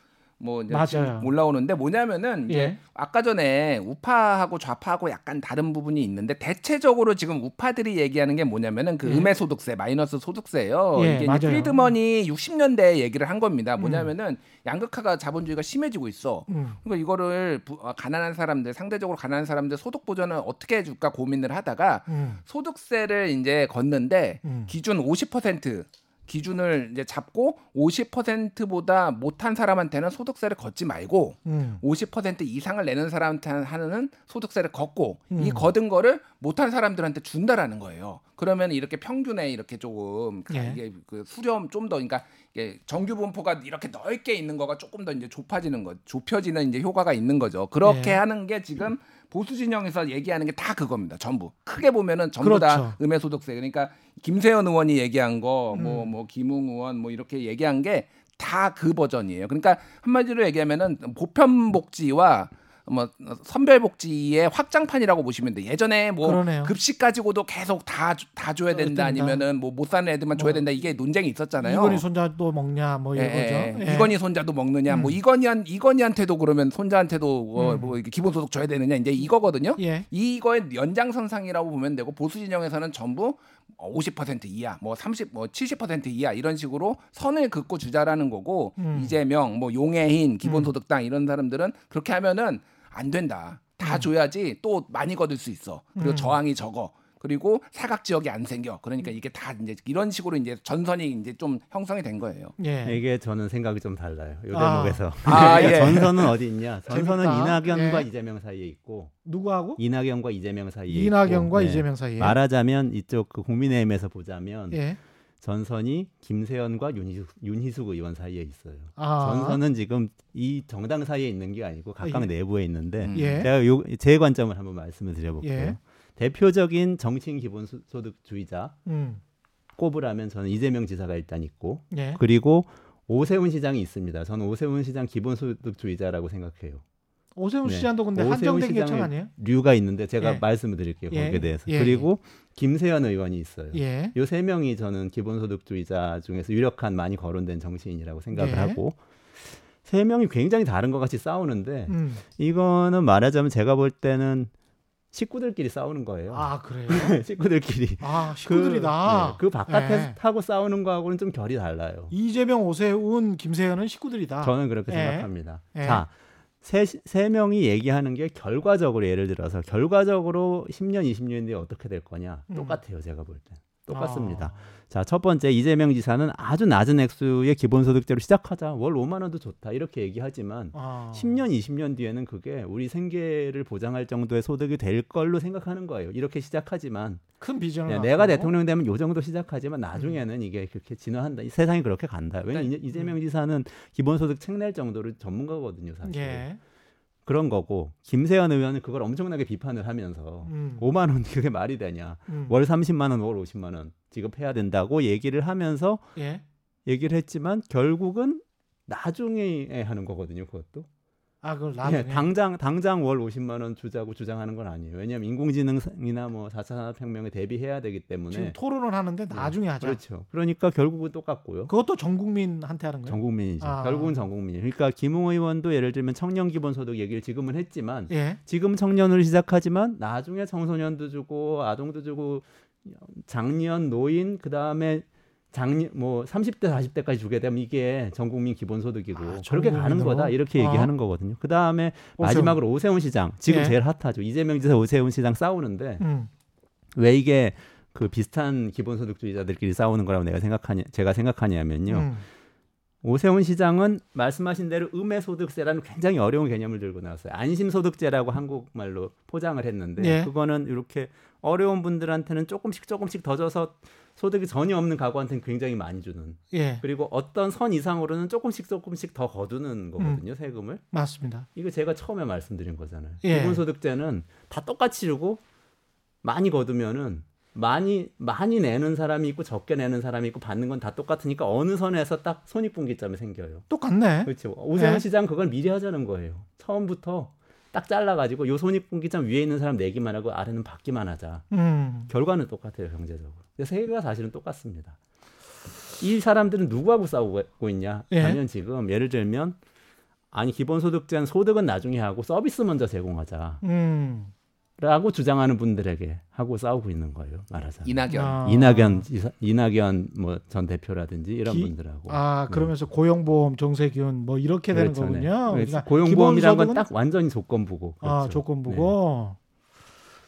뭐 지금 올라오는데 뭐냐면은 이제 예. 아까 전에 우파하고 좌파하고 약간 다른 부분이 있는데 대체적으로 지금 우파들이 얘기하는 게 뭐냐면은 그 예. 음해소득세 마이너스 소득세예요. 예, 이게 이제 프리드먼이 육십 년대에 얘기를 한 겁니다. 뭐냐면은 음. 양극화가 자본주의가 심해지고 있어. 음. 그러니까 이거를 부, 가난한 사람들 상대적으로 가난한 사람들 소득 보전을 어떻게 해줄까 고민을 하다가 음. 소득세를 이제 걷는데 음. 기준 오십 퍼센트 기준을 이제 잡고 오십 퍼센트보다 못한 사람한테는 소득세를 걷지 말고 음. 오십 퍼센트 이상을 내는 사람한테는 소득세를 걷고 음. 이 걷은 거를 못한 사람들한테 준다라는 거예요. 그러면 이렇게 평균에 이렇게 조금 예. 이게 그 수렴 좀 더 그러니까 이게 정규 분포가 이렇게 넓게 있는 거가 조금 더 이제 좁아지는 거, 좁혀지는 이제 효과가 있는 거죠. 그렇게 예. 하는 게 지금. 음. 보수 진영에서 얘기하는 게 다 그겁니다. 전부 크게 보면은 전부 그렇죠. 다 음해소득세. 그러니까 김세현 의원이 얘기한 거, 뭐 뭐 음. 김웅 의원 뭐 이렇게 얘기한 게 다 그 버전이에요. 그러니까 한마디로 얘기하면은 보편복지와 뭐 선별복지의 확장판이라고 보시면 돼. 예전에 뭐 그러네요. 급식 가지고도 계속 다 다 줘야 된다, 아니면은 뭐 못 사는 애들만 뭐, 줘야 된다 이게 논쟁이 있었잖아요. 이건희 손자도 먹냐 뭐 이거죠. 예, 예. 예. 이건희 손자도 먹느냐, 음. 뭐 이건희 이건희한테도 그러면 손자한테도 뭐, 음. 뭐 기본소득 줘야 되느냐 이제 이거거든요. 예. 이거의 연장선상이라고 보면 되고 보수진영에서는 전부 오십 퍼센트 이하, 뭐 삼십, 뭐 칠십 퍼센트 이하 이런 식으로 선을 긋고 주자라는 거고 음. 이재명, 뭐 용혜인, 기본소득당 음. 이런 사람들은 그렇게 하면은 안 된다. 다 음. 줘야지 또 많이 거둘 수 있어. 그리고 음. 저항이 적어. 그리고 사각 지역이 안 생겨. 그러니까 이게 다 이제 이런 식으로 이제 전선이 이제 좀 형성이 된 거예요. 예. 이게 저는 생각이 좀 달라요. 요 대목에서. 아. 아, 예. 전선은 어디 있냐? 전선은 이낙연과 예. 이재명 사이에 있고. 누구하고? 이낙연과 이재명 사이에. 이낙연과 있고. 이재명 사이에. 네. 말하자면 이쪽 그 국민의힘에서 보자면 예. 전선이 김세현과 윤희숙, 윤희숙 의원 사이에 있어요. 아. 전선은 지금 이 정당 사이에 있는 게 아니고 각각 예. 내부에 있는데 예. 제가 요, 제 관점을 한번 말씀을 드려볼게요. 예. 대표적인 정치인 기본소득주의자 음. 꼽으라면 저는 이재명 지사가 일단 있고 예. 그리고 오세훈 시장이 있습니다. 저는 오세훈 시장 기본소득주의자라고 생각해요. 오세훈 네. 시장도 근데 한정된 계층 아니에요? 류가 있는데 제가 예. 말씀을 드릴게요. 예. 거기에 대해서. 예. 그리고 김세현 의원이 있어요. 예. 이 세 명이 저는 기본소득주의자 중에서 유력한 많이 거론된 정치인이라고 생각을 예. 하고 세 명이 굉장히 다른 것 같이 싸우는데 음. 이거는 말하자면 제가 볼 때는 식구들끼리 싸우는 거예요. 아 그래요? 식구들끼리. 아 식구들이다. 그, 네, 그 바깥에서 타고 예. 싸우는 거하고는 좀 결이 달라요. 이재명, 오세훈, 김세현은 식구들이다. 저는 그렇게 예. 생각합니다. 예. 자, 세, 세 명이 얘기하는 게 결과적으로 예를 들어서 결과적으로 십 년, 이십 년 뒤에 어떻게 될 거냐 음. 똑같아요. 제가 볼 때. 똑같습니다. 아. 자, 첫 번째 이재명 지사는 아주 낮은 액수의 기본소득제로 시작하자. 월 오만 원도 좋다. 이렇게 얘기하지만 아. 십 년, 이십 년 뒤에는 그게 우리 생계를 보장할 정도의 소득이 될 걸로 생각하는 거예요. 이렇게 시작하지만 큰 비전을 네, 내가 대통령 되면 요 정도 시작하지만 나중에는 음. 이게 그렇게 진화한다. 이 세상이 그렇게 간다. 왜냐면 음. 이재명 지사는 기본소득 책낼 정도로 전문가거든요. 사실. 예. 그런 거고 김세현 의원은 그걸 엄청나게 비판을 하면서 음. 오만 원 그게 말이 되냐. 음. 월 삼십만 원, 월 오십만 원 지급해야 된다고 얘기를 하면서 예? 얘기를 했지만 결국은 나중에 하는 거거든요. 그것도. 아, 그걸 나중에. 예, 당장 당장 월 오십만 원 주자고 주장하는 건 아니에요. 왜냐하면 인공지능이나 뭐 사 차 산업혁명에 대비해야 되기 때문에. 지금 토론을 하는데 나중에 예, 하자. 그렇죠. 그러니까 결국은 똑같고요. 그것도 전 국민한테 하는 거예요? 전 국민이죠. 아. 결국은 전 국민이에요. 그러니까 김웅 의원도 예를 들면 청년 기본소득 얘기를 지금은 했지만 예? 지금 청년을 시작하지만 나중에 청소년도 주고 아동도 주고 장년, 노인, 그 다음에 장년 뭐 삼십 대 사십 대까지 주게 되면 이게 전 국민 기본소득이고 아, 저렇게 가는 거다 이렇게 얘기하는 아. 거거든요. 그 다음에 마지막으로 오세훈 시장 지금 예. 제일 핫하죠. 이재명 지사 오세훈 시장 싸우는데 음. 왜 이게 그 비슷한 기본소득주의자들끼리 싸우는 거라고 내가 생각하냐 제가 생각하냐면요. 음. 오세훈 시장은 말씀하신 대로 음해소득세라는 굉장히 어려운 개념을 들고 나왔어요. 안심소득제라고 한국말로 포장을 했는데 예. 그거는 이렇게 어려운 분들한테는 조금씩 조금씩 더 줘서 소득이 전혀 없는 가구한테는 굉장히 많이 주는 예. 그리고 어떤 선 이상으로는 조금씩 조금씩 더 거두는 거거든요. 음. 세금을. 맞습니다. 이거 제가 처음에 말씀드린 거잖아요. 예. 기본소득제는 다 똑같이 주고 많이 거두면은 많이 많이 내는 사람이 있고 적게 내는 사람이 있고 받는 건 다 똑같으니까 어느 선에서 딱 손익분기점이 생겨요. 똑같네. 그렇죠. 오세훈 네. 시장 그걸 미리 하자는 거예요. 처음부터 딱 잘라가지고 요 손익분기점 위에 있는 사람 내기만 하고 아래는 받기만 하자. 음. 결과는 똑같아요. 경제적으로. 세 개가 사실은 똑같습니다. 이 사람들은 누구하고 싸우고 있냐 하면 예. 지금 예를 들면 아니 기본소득제는 소득은 나중에 하고 서비스 먼저 제공하자. 음. 라고 주장하는 분들에게 하고 싸우고 있는 거예요. 말하자면 이낙연, 아. 이낙연, 지사, 이낙연 뭐 전 대표라든지 이런 기, 분들하고. 아 그러면서 네. 고용보험, 정세균 뭐 이렇게 되는 그렇죠, 거군요. 네. 그러니까 고용보험이란 건 딱 완전히 조건부고. 그렇죠. 아 조건부고 네.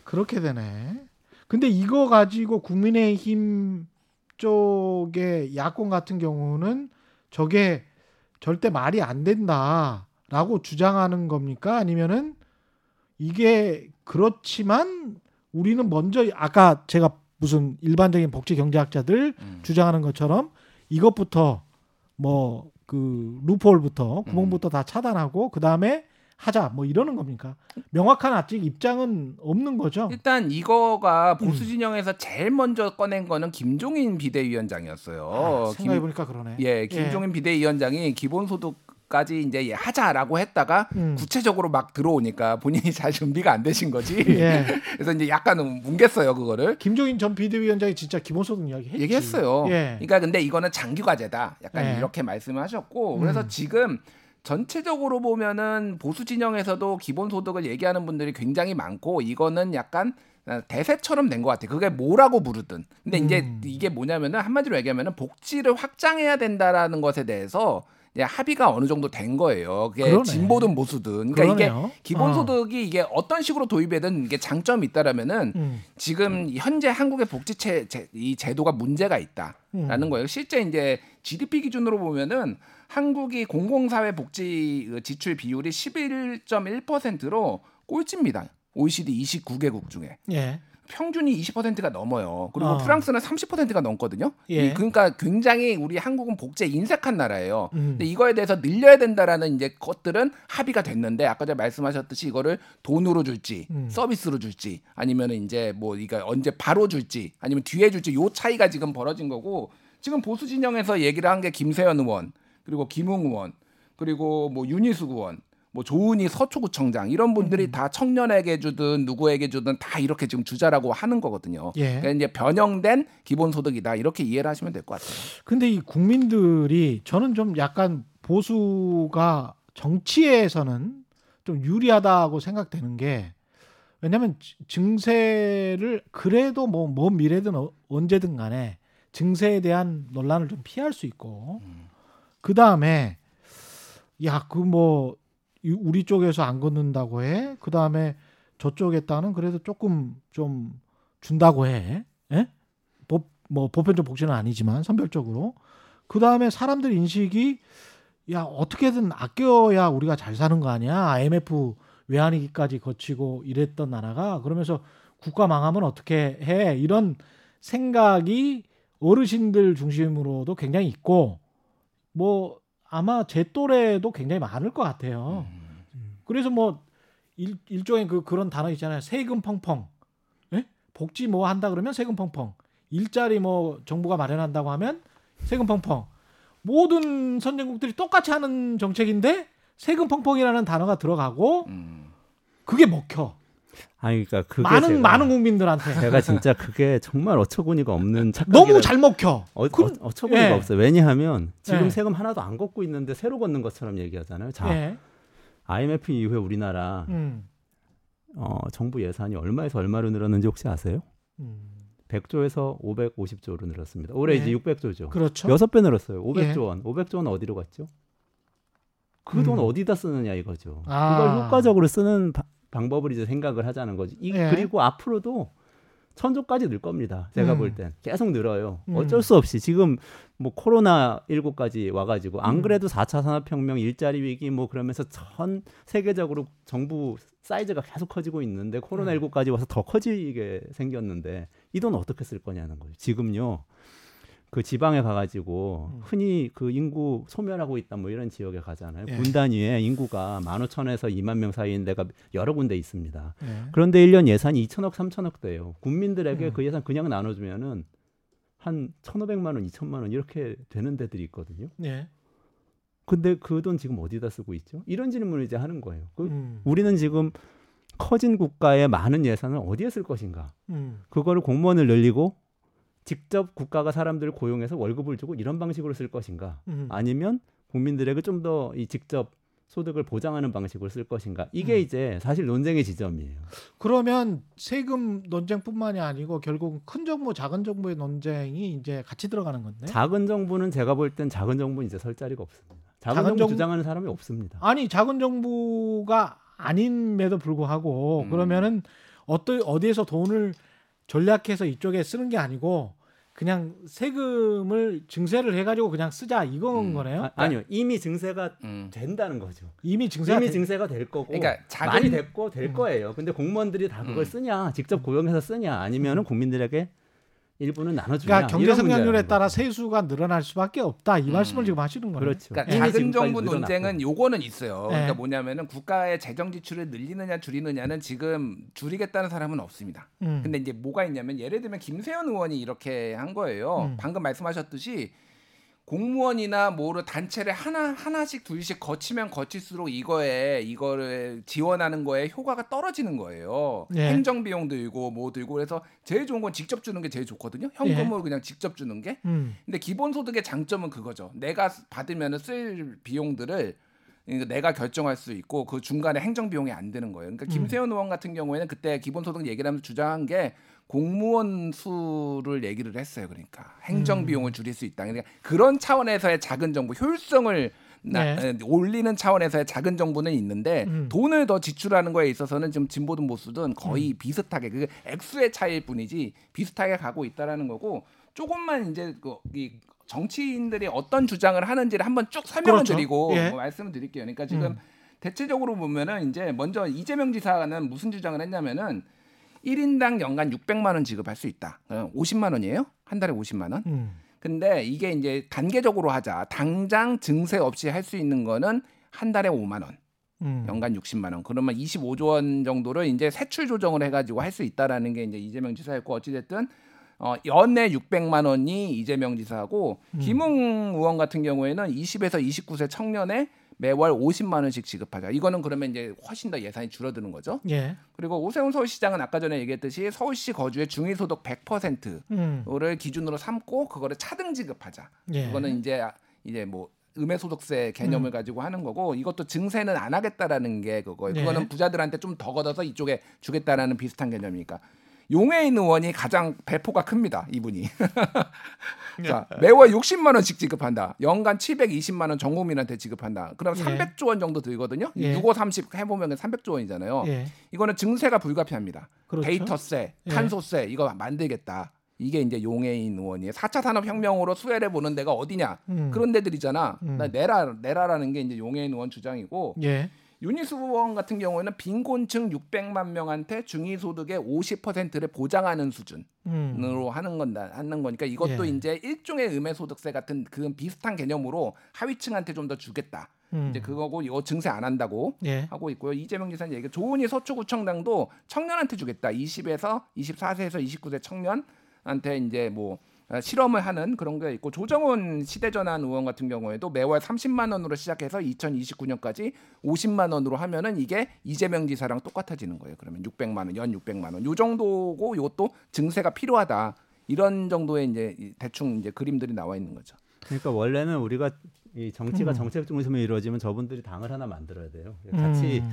그렇게 되네. 근데 이거 가지고 국민의힘 쪽의 야권 같은 경우는 저게 절대 말이 안 된다라고 주장하는 겁니까? 아니면은 이게 그렇지만 우리는 먼저 아까 제가 무슨 일반적인 복지 경제학자들 음. 주장하는 것처럼 이것부터 뭐 그 루프홀부터 구멍부터 음. 다 차단하고 그 다음에 하자 뭐 이러는 겁니까? 명확한 아직 입장은 없는 거죠? 일단 이거가 보수 진영에서 음. 제일 먼저 꺼낸 거는 김종인 비대위원장이었어요. 아, 생각해보니까 김, 그러네. 예, 김종인 예. 비대위원장이 기본소득 까지 이제 하자라고 했다가 음. 구체적으로 막 들어오니까 본인이 잘 준비가 안 되신 거지. 예. 그래서 이제 약간 뭉갰어요 그거를. 김종인 전 비대위원장이 진짜 기본소득 이야기 했지. 얘기했어요. 예. 그러니까 근데 이거는 장기 과제다. 약간 예. 이렇게 말씀하셨고 음. 그래서 지금 전체적으로 보면은 보수 진영에서도 기본소득을 얘기하는 분들이 굉장히 많고 이거는 약간 대세처럼 낸 것 같아요. 그게 뭐라고 부르든. 근데 음. 이제 이게 뭐냐면은 한마디로 얘기하면은 복지를 확장해야 된다라는 것에 대해서 이제 합의가 어느 정도 된 거예요. 그게 그러네. 진보든 보수든. 그러니까 그러네요. 이게 기본소득이 어. 이게 어떤 식으로 도입되든 이게 장점이 있다라면은 음. 지금 음. 현재 한국의 복지체 이 제도가 문제가 있다라는 음. 거예요. 실제 이제 지디피 기준으로 보면은 한국이 공공사회 복지 지출 비율이 십일 점 일 퍼센트로 꼴찌입니다. 오이시디 이십구 개국 중에. 예. 평균이 이십 퍼센트가 넘어요. 그리고 어. 프랑스는 삼십 퍼센트가 넘거든요. 예. 그러니까 굉장히 우리 한국은 복지에 인색한 나라예요. 음. 근데 이거에 대해서 늘려야 된다라는 이제 것들은 합의가 됐는데 아까 제가 말씀하셨듯이 이거를 돈으로 줄지 음. 서비스로 줄지 아니면 이제 뭐 이거 언제 바로 줄지 아니면 뒤에 줄지 요 차이가 지금 벌어진 거고 지금 보수 진영에서 얘기를 한 게 김세현 의원 그리고 김웅 의원 그리고 뭐 윤희숙 의원 뭐 조은희 서초구청장 이런 분들이 음. 다 청년에게 주든 누구에게 주든 다 이렇게 지금 주자라고 하는 거거든요. 예. 그러니까 이제 변형된 기본소득이다 이렇게 이해를 하시면 될 것 같아요. 근데 이 국민들이 저는 좀 약간 보수가 정치에서는 좀 유리하다고 생각되는 게 왜냐하면 증세를 그래도 뭐 먼 미래든 언제든 간에 증세에 대한 논란을 좀 피할 수 있고 음. 그 다음에 야 그 뭐 우리 쪽에서 안 걷는다고 해. 그 다음에 저쪽에 따는 그래도 조금 좀 준다고 해. 예? 보, 뭐 보편적 복지는 아니지만 선별적으로. 그 다음에 사람들 인식이 야 어떻게든 아껴야 우리가 잘 사는 거 아니야. 아이엠에프 외환위기까지 거치고 이랬던 나라가 그러면서 국가 망하면 어떻게 해. 이런 생각이 어르신들 중심으로도 굉장히 있고 뭐 아마 제 또래도 굉장히 많을 것 같아요. 음, 음. 그래서 뭐 일, 일종의 그, 그런 단어 있잖아요. 세금 펑펑. 예? 복지 뭐 한다 그러면 세금 펑펑. 일자리 뭐 정부가 마련한다고 하면 세금 펑펑. 모든 선진국들이 똑같이 하는 정책인데 세금 펑펑이라는 단어가 들어가고 음. 그게 먹혀. 아니, 그러니까 그게 많은 제가, 많은 국민들한테 제가 진짜 그게 정말 어처구니가 없는 착각. 너무 잘 먹혀. 어, 그럼, 어, 어처구니가 예. 없어요. 왜냐하면 지금 예. 세금 하나도 안 걷고 있는데 새로 걷는 것처럼 얘기하잖아요. 자, 예. 아이엠에프 이후에 우리나라 음. 어, 정부 예산이 얼마에서 얼마로 늘었는지 혹시 아세요? 음. 백조에서 오백오십조로 늘었습니다. 올해 예. 이제 육백조죠. 그렇죠. 여섯 배 늘었어요. 오백조 원. 예. 오백조 원 어디로 갔죠? 그 돈 음. 어디다 쓰느냐 이거죠. 아. 그걸 효과적으로 쓰는 바, 방법을 이제 생각을 하자는 거지. 이, 예. 그리고 앞으로도 천조까지 늘 겁니다. 제가 음. 볼 땐 계속 늘어요. 음. 어쩔 수 없이 지금 뭐 코로나십구까지 와가지고 안 그래도 사 차 산업혁명, 일자리 위기 뭐 그러면서 전 세계적으로 정부 사이즈가 계속 커지고 있는데 코로나십구까지 와서 더 커지게 생겼는데 이 돈 어떻게 쓸 거냐는 거죠. 지금요. 그 지방에 가가지고 음. 흔히 그 인구 소멸하고 있다 뭐 이런 지역에 가잖아요. 예. 군 단위에 인구가 만 오천에서 이만 명 사이인 데가 여러 군데 있습니다. 예. 그런데 일 년 예산이 이천억, 삼천억 돼요. 국민들에게 음. 그 예산 그냥 나눠주면은 한 천오백만 원, 이천만 원 이렇게 되는 데들이 있거든요. 예. 근데 그 돈 지금 어디다 쓰고 있죠? 이런 질문을 이제 하는 거예요. 그 음. 우리는 지금 커진 국가의 많은 예산을 어디에 쓸 것인가? 음. 그거를 공무원을 늘리고 직접 국가가 사람들을 고용해서 월급을 주고 이런 방식으로 쓸 것인가 음. 아니면 국민들에게 좀 더 이 직접 소득을 보장하는 방식으로 쓸 것인가 이게 음. 이제 사실 논쟁의 지점이에요. 그러면 세금 논쟁뿐만이 아니고 결국 큰 정부 작은 정부의 논쟁이 이제 같이 들어가는 건데 작은 정부는 제가 볼 땐 작은 정부는 이제 설 자리가 없습니다. 작은, 작은 정부, 정부 주장하는 사람이 없습니다. 아니 작은 정부가 아님에도 불구하고 음. 그러면은 어떠, 어디에서 돈을 전략해서 이쪽에 쓰는 게 아니고 그냥 세금을 증세를 해가지고 그냥 쓰자 이건 음. 거네요? 아, 아니요. 이미 증세가 음. 된다는 거죠. 이미 증세가, 이미 되... 증세가 될 거고 그러니까 작은... 많이 됐고 될 음. 거예요. 근데 공무원들이 다 그걸 음. 쓰냐 직접 고용해서 쓰냐 아니면 음. 국민들에게 일부는 나눠주냐. 그러니까 경제성장률에 따라 세수가 늘어날 수밖에 없다. 이 음. 말씀을 지금 하시는 거예요. 그렇죠. 그러니까 작은 정부 논쟁은 요거는 있어요. 네. 그러니까 뭐냐면은 국가의 재정 지출을 늘리느냐 줄이느냐는 지금 줄이겠다는 사람은 없습니다. 음. 근데 이제 뭐가 있냐면 예를 들면 김세현 의원이 이렇게 한 거예요. 음. 방금 말씀하셨듯이 공무원이나 뭐로 단체를 하나 하나씩 둘씩 거치면 거칠수록 이거에 이거를 지원하는 거에 효과가 떨어지는 거예요. 예. 행정 비용 들고 뭐 들고 그래서 제일 좋은 건 직접 주는 게 제일 좋거든요. 현금으로 예. 그냥 직접 주는 게. 음. 근데 기본소득의 장점은 그거죠. 내가 받으면 쓸 비용들을 그러니까 내가 결정할 수 있고 그 중간에 행정 비용이 안 드는 거예요. 그러니까 김세현 음. 의원 같은 경우에는 그때 기본소득 얘기를 하면서 주장한 게 공무원 수를 얘기를 했어요. 그러니까 행정 비용을 줄일 수 있다. 그러니까 그런 차원에서의 작은 정부 효율성을 나, 네. 올리는 차원에서의 작은 정부는 있는데 음. 돈을 더 지출하는 거에 있어서는 지금 진보든 보수든 거의 음. 비슷하게 그 액수의 차이일 뿐이지 비슷하게 가고 있다라는 거고, 조금만 이제 그, 이 정치인들이 어떤 주장을 하는지를 한번 쭉 설명을 그렇죠. 드리고 예. 뭐 말씀을 드릴게요. 그러니까 지금 음. 대체적으로 보면은 이제 먼저 이재명 지사는 무슨 주장을 했냐면은 일 인당 연간 육백만 원 지급할 수 있다. 오십만 원이에요? 한 달에 오십만 원? 음. 근데 이게 이제 단계적으로 하자. 당장 증세 없이 할 수 있는 거는 한 달에 오만 원. 음. 연간 육십만 원. 그러면 이십오조 원 정도를 이제 세출 조정을 해 가지고 할 수 있다라는 게 이제 이재명 지사였고, 어찌 됐든 어 연내 육백만 원이 이재명 지사고, 음. 김웅 의원 같은 경우에는 이십에서 이십구세 청년에 매월 오십만 원씩 지급하자. 이거는 그러면 이제 훨씬 더 예산이 줄어드는 거죠. 예. 그리고 오세훈 서울시장은 아까 전에 얘기했듯이 서울시 거주의 중위소득 백 퍼센트를 음. 기준으로 삼고 그거를 차등 지급하자. 예. 그거는 이제 이제 뭐 음해소득세 개념을 음. 가지고 하는 거고, 이것도 증세는 안 하겠다라는 게 그거예요. 예. 그거는 부자들한테 좀 더 걷어서 이쪽에 주겠다라는 비슷한 개념이니까. 용혜인 의원이 가장 배포가 큽니다. 이분이. 자, 매월 육십만 원씩 지급한다. 연간 칠백이십만 원 전 국민한테 지급한다. 그럼 예. 삼백조 원 정도 들거든요. 예. 육오삼십 해보면 삼백조 원이잖아요. 예. 이거는 증세가 불가피합니다. 그렇죠? 데이터세, 탄소세 예. 이거 만들겠다. 이게 이제 용혜인 의원이에요. 사 차 산업혁명으로 수혜를 보는 데가 어디냐. 음. 그런 데들이잖아. 음. 나 내라, 내라라는 게 이제 용혜인 의원 주장이고. 예. 유니스 의원 같은 경우에는 빈곤층 육백만 명한테 중위소득의 오십 퍼센트를 보장하는 수준으로 음. 하는 건다 하는 거니까, 이것도 예. 이제 일종의 음해소득세 같은 그 비슷한 개념으로 하위층한테 좀 더 주겠다. 음. 이제 그거고, 이거 증세 안 한다고 예. 하고 있고요. 이재명 지사님 얘기. 조은희 서초구청장도 청년한테 주겠다. 이십에서 이십사세에서 이십구세 청년한테 이제 뭐 실험을 하는 그런 게 있고, 조정훈 시대전환 의원 같은 경우에도 매월 삼십만 원으로 시작해서 이천이십구년까지 오십만 원으로 하면은 이게 이재명 지사랑 똑같아지는 거예요. 그러면 육백만 원, 연 육백만 원 요 정도고, 이것도 증세가 필요하다. 이런 정도의 이제 대충 이제 그림들이 나와 있는 거죠. 그러니까 원래는 우리가 이 정치가 음. 정책 중심으로 이루어지면 저분들이 당을 하나 만들어야 돼요. 같이 음.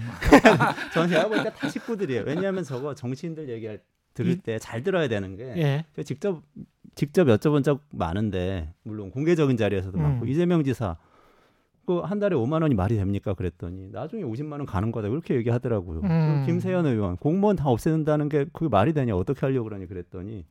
저는 제가 보니까 다 식구들이에요. 왜냐하면 저거 정치인들 얘기할 들을 때 잘 들어야 되는 게 예. 제가 직접 직접 여쭤본 적 많은데, 물론 공개적인 자리에서도 음. 많고, 이재명 지사 그 한 달에 오만 원이 말이 됩니까? 그랬더니 나중에 오십만 원 가는 거다 그렇게 얘기하더라고요. 음. 김세현 의원 공무원 다 없애는다는 게 그게 말이 되냐, 어떻게 하려고 그러니 그랬더니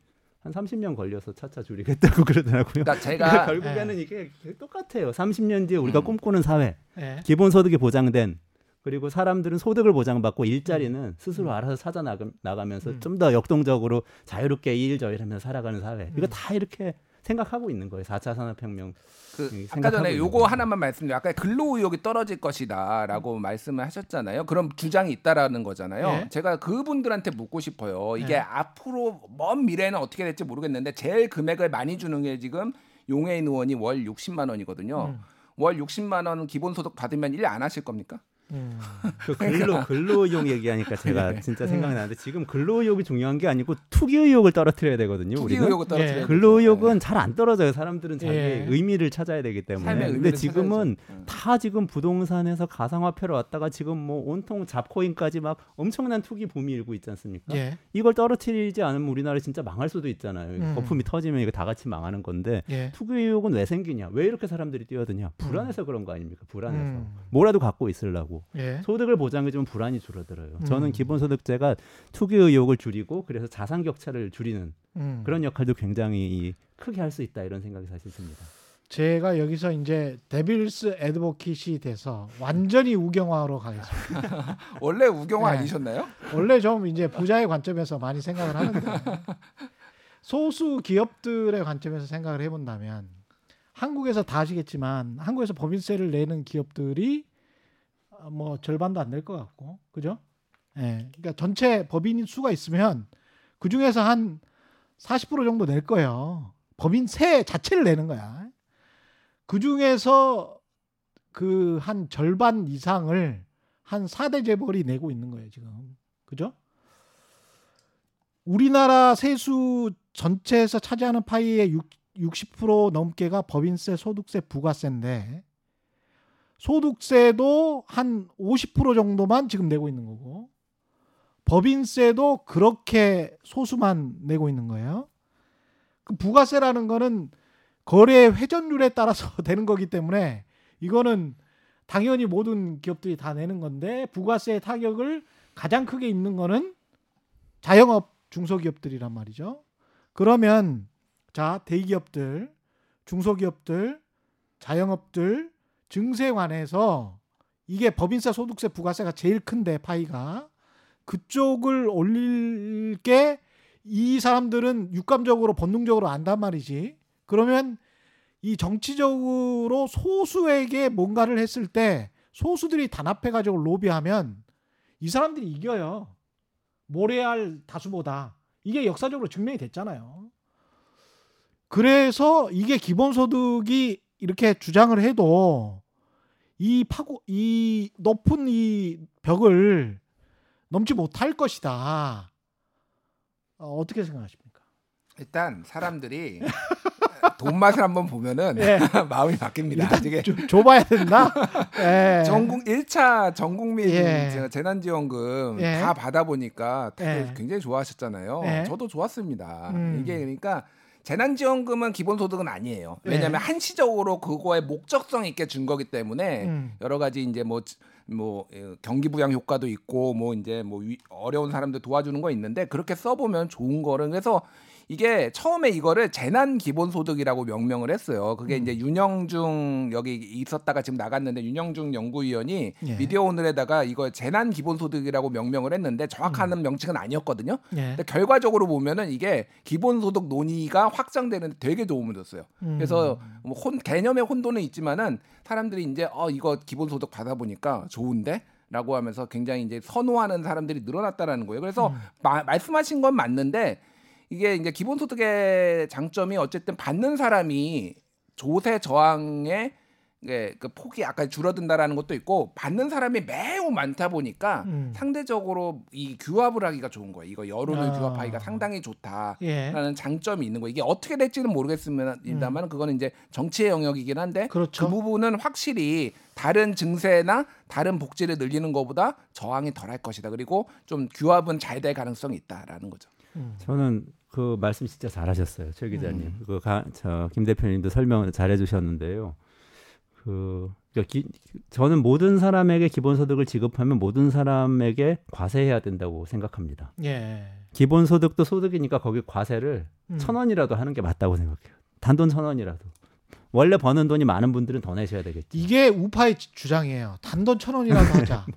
한 삼십 년 걸려서 차차 줄이겠다고 그러더라고요. 그러니까 제가 결국에는 예. 이게 똑같아요. 삼십 년 뒤에 우리가 음. 꿈꾸는 사회, 예. 기본소득이 보장된, 그리고 사람들은 소득을 보장받고 일자리는 음. 스스로 알아서 찾아 나가면서 음. 좀 더 역동적으로 자유롭게 이 일 저 일 하면서 살아가는 사회. 음. 이거 다 이렇게 생각하고 있는 거예요. 사 차 산업혁명. 그 아까 전에 요거 하나만 말씀드려. 아까 근로 의욕이 떨어질 것이다라고 음. 말씀을 하셨잖아요. 그럼 주장이 있다라는 거잖아요. 네. 제가 그분들한테 묻고 싶어요. 이게 네. 앞으로 먼 미래에는 어떻게 될지 모르겠는데 제일 금액을 많이 주는 게 지금 용혜인 의원이 월 육십만 원이거든요. 음. 월 육십만 원 기본소득 받으면 일 안 하실 겁니까? 음. 그 근로 근로의욕 얘기하니까 제가 진짜 생각나는데, 지금 근로의욕이 중요한 게 아니고 투기의욕을 떨어뜨려야 되거든요. 투기의욕을 떨어뜨려. 예. 근로의욕은 잘 안 떨어져요. 사람들은 자기 예. 의미를 찾아야 되기 때문에. 근데 지금은 찾아야죠. 다 지금 부동산에서 가상화폐로 왔다가 지금 뭐 온통 잡코인까지 막 엄청난 투기 붐이 일고 있지 않습니까? 예. 이걸 떨어뜨리지 않으면 우리나라 진짜 망할 수도 있잖아요. 음. 거품이 터지면 이거 다 같이 망하는 건데 예. 투기의욕은 왜 생기냐? 왜 이렇게 사람들이 뛰어드냐? 불안해서 음. 그런 거 아닙니까? 불안해서 음. 뭐라도 갖고 있으려고. 예. 소득을 보장해주면 불안이 줄어들어요. 음. 저는 기본소득제가 투기 의욕을 줄이고 그래서 자산 격차를 줄이는 음. 그런 역할도 굉장히 크게 할 수 있다, 이런 생각이 사실 듭니다. 제가 여기서 이제 데빌스 애드보킷이 돼서 완전히 우경화로 가겠습니다. 원래 우경화 네. 아니셨나요? 원래 좀 이제 부자의 관점에서 많이 생각을 하는데 소수 기업들의 관점에서 생각을 해본다면, 한국에서 다 아시겠지만 한국에서 법인세를 내는 기업들이 뭐 절반도 안 될 것 같고, 그죠? 예, 그러니까 전체 법인 수가 있으면 그 중에서 한 사십 퍼센트 정도 낼 거예요. 법인세 자체를 내는 거야. 그 중에서 그 한 절반 이상을 한 사 대 재벌이 내고 있는 거예요 지금, 그죠? 우리나라 세수 전체에서 차지하는 파이의 육십 퍼센트 넘게가 법인세, 소득세, 부가세인데, 소득세도 한 오십 퍼센트 정도만 지금 내고 있는 거고, 법인세도 그렇게 소수만 내고 있는 거예요. 그 부가세라는 거는 거래 회전율에 따라서 되는 거기 때문에 이거는 당연히 모든 기업들이 다 내는 건데, 부가세의 타격을 가장 크게 입는 거는 자영업 중소기업들이란 말이죠. 그러면 자, 대기업들, 중소기업들, 자영업들 증세 관해서 이게 법인세, 소득세, 부가세가 제일 큰데 파이가 그쪽을 올릴 게 이 사람들은 육감적으로 본능적으로 안단 말이지. 그러면 이 정치적으로 소수에게 뭔가를 했을 때 소수들이 단합해가지고 로비하면 이 사람들이 이겨요. 모래알 다수보다. 이게 역사적으로 증명이 됐잖아요. 그래서 이게 기본소득이 이렇게 주장을 해도 이 파고, 이 높은 이 벽을 넘지 못할 것이다. 어, 어떻게 생각하십니까? 일단 사람들이 돈 맛을 한번 보면은 네. 마음이 바뀝니다. 이게 좁아야 된다. 네. 전국 일 차 전 국민 예. 재난지원금 예. 다 받아 보니까 예. 굉장히 좋아하셨잖아요. 예. 저도 좋았습니다. 음. 이게 그러니까. 재난지원금은 기본소득은 아니에요. 왜냐하면 네. 한시적으로 그거에 목적성 있게 준 거기 때문에 음. 여러 가지 이제 뭐, 뭐 경기 부양 효과도 있고 뭐 이제 뭐 어려운 사람들 도와주는 거 있는데 그렇게 써보면 좋은 거를 그래서 이게 처음에 이거를 재난 기본소득이라고 명명을 했어요. 그게 음. 이제 윤영중 여기 있었다가 지금 나갔는데 윤영중 연구위원이 예. 미디어 오늘에다가 이거 재난 기본소득이라고 명명을 했는데 정확한 음. 명칭은 아니었거든요. 예. 근데 결과적으로 보면은 이게 기본소득 논의가 확장되는데 되게 도움을 줬어요. 음. 그래서 뭐 혼, 개념의 혼돈은 있지만은 사람들이 이제 어 이거 기본소득 받아보니까 좋은데. 라고 하면서 굉장히 이제 선호하는 사람들이 늘어났다라는 거예요. 그래서 음. 마, 말씀하신 건 맞는데. 이게 이제 기본소득의 장점이 어쨌든 받는 사람이 조세 저항의 그 폭이 약간 줄어든다라는 것도 있고 받는 사람이 매우 많다 보니까 음. 상대적으로 이 규합을 하기가 좋은 거예요. 이거 여론을 아. 규합하기가 상당히 좋다라는 예. 장점이 있는 거예요. 이게 어떻게 될지는 모르겠습니다만 음. 그건 이제 정치의 영역이긴 한데 그렇죠. 그 부분은 확실히 다른 증세나 다른 복지를 늘리는 것보다 저항이 덜할 것이다. 그리고 좀 규합은 잘 될 가능성이 있다라는 거죠. 저는 그 말씀 진짜 잘하셨어요, 최 기자님. 음. 그 저 김 대표님도 설명 잘해주셨는데요. 그 그러니까 기, 저는 모든 사람에게 기본소득을 지급하면 모든 사람에게 과세해야 된다고 생각합니다. 예. 기본소득도 소득이니까 거기 과세를 음. 천 원이라도 하는 게 맞다고 생각해요. 단돈 천 원이라도. 원래 버는 돈이 많은 분들은 더 내셔야 되겠죠. 이게 우파의 주장이에요. 단돈 천 원이라도 하자.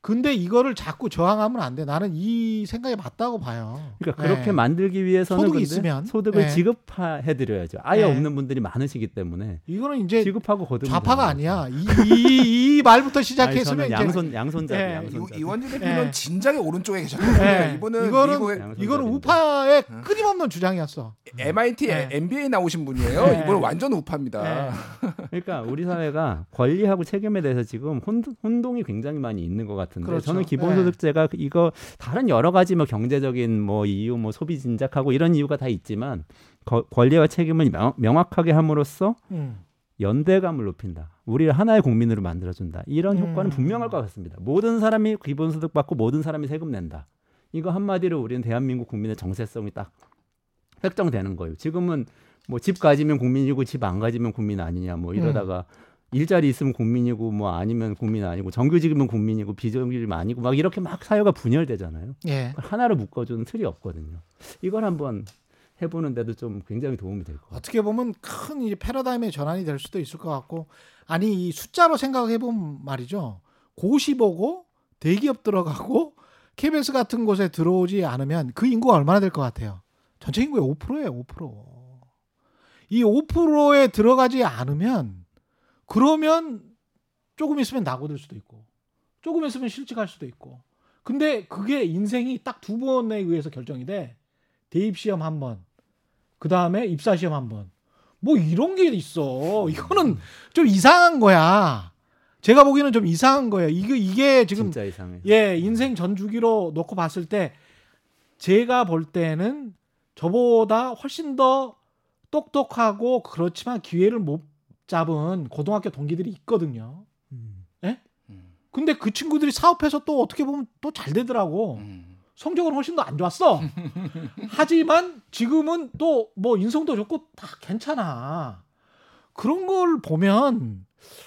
근데 이거를 자꾸 저항하면 안 돼. 나는 이 생각이 맞다고 봐요. 그러니까 그렇게 네. 만들기 위해서는 소득이 있으면 소득을 네. 지급해드려야죠. 아예 네. 없는 분들이 많으시기 때문에 이거는 이제 지급하고 거두면 좌파가 아니야. 이, 이, 이 말부터 시작했으면 아니, 양손 양손잡이 네. 양손잡이. 이, 이원재 대표는 네. 진작에 오른쪽에 계셨거든요. 네. 이분은 이거는 이거는 우파의 어. 끊임없는 주장이었어. 엠아이티 네. 엠비에이 나오신 분이에요. 네. 이분은 완전 우파입니다. 네. 그러니까 우리 사회가 권리하고 책임에 대해서 지금 혼, 혼동이 굉장히 많이 있는 것 같아요. 그렇죠. 저는 기본소득제가 네. 이거 다른 여러 가지 뭐 경제적인 뭐 이유, 뭐 소비 진작하고 이런 이유가 다 있지만 거, 권리와 책임을 명, 명확하게 함으로써 음. 연대감을 높인다. 우리를 하나의 국민으로 만들어준다. 이런 효과는 음. 분명할 것 같습니다. 모든 사람이 기본소득 받고 모든 사람이 세금 낸다. 이거 한마디로 우리는 대한민국 국민의 정체성이 딱 획정되는 거예요. 지금은 뭐 집 가지면 국민이고 집 안 가지면 국민 아니냐 뭐 이러다가 음. 일자리 있으면 국민이고 뭐 아니면 국민 아니고 정규직이면 국민이고 비정규직이면 아니고 막 이렇게 막 사회가 분열되잖아요. 예. 하나로 묶어주는 틀이 없거든요. 이걸 한번 해보는데도 좀 굉장히 도움이 될 것 같아요. 어떻게 보면 큰 이제 패러다임의 전환이 될 수도 있을 것 같고 아니 이 숫자로 생각해보면 말이죠. 고시보고 대기업 들어가고 케이비에스 같은 곳에 들어오지 않으면 그 인구가 얼마나 될 것 같아요? 전체 인구의 오 퍼센트예요. 오 퍼센트. 이 오 퍼센트에 들어가지 않으면 그러면 조금 있으면 낙오될 수도 있고 조금 있으면 실직할 수도 있고 근데 그게 인생이 딱 두 번에 의해서 결정이 돼. 대입시험 한 번 그다음에 입사시험 한 번 뭐 이런 게 있어. 이거는 좀 이상한 거야. 제가 보기에는 좀 이상한 거예요. 이게, 이게 지금 진짜 이상해. 예, 인생 전 주기로 놓고 봤을 때 제가 볼 때는 저보다 훨씬 더 똑똑하고 그렇지만 기회를 못 잡은 고등학교 동기들이 있거든요. 예? 음. 근데 그 친구들이 사업해서 또 어떻게 보면 또 잘 되더라고. 음. 성적은 훨씬 더 안 좋았어. 하지만 지금은 또 뭐 인성도 좋고 다 괜찮아. 그런 걸 보면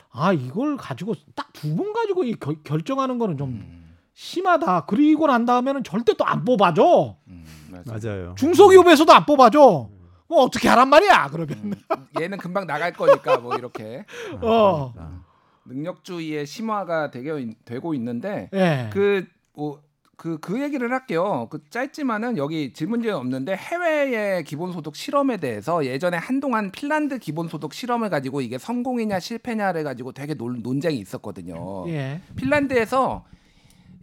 아 이걸 가지고 딱 두 번 가지고 이 겨, 결정하는 거는 좀 음. 심하다. 그리고 난 다음에는 절대 또 안 뽑아줘. 음, 맞아요. 중소기업에서도 안 뽑아줘. 음. 뭐 어떻게 하란 말이야 그러면. 음, 얘는 금방 나갈 거니까 뭐 이렇게. 어. 아, 능력주의의 심화가 되게, 되고 있는데 예. 그 뭐. 그, 그 얘기를 할게요. 그 짧지만은 여기 질문이 없는데 해외의 기본소득 실험에 대해서 예전에 한동안 핀란드 기본소득 실험을 가지고 이게 성공이냐 실패냐를 가지고 되게 논, 논쟁이 있었거든요. 예. 핀란드에서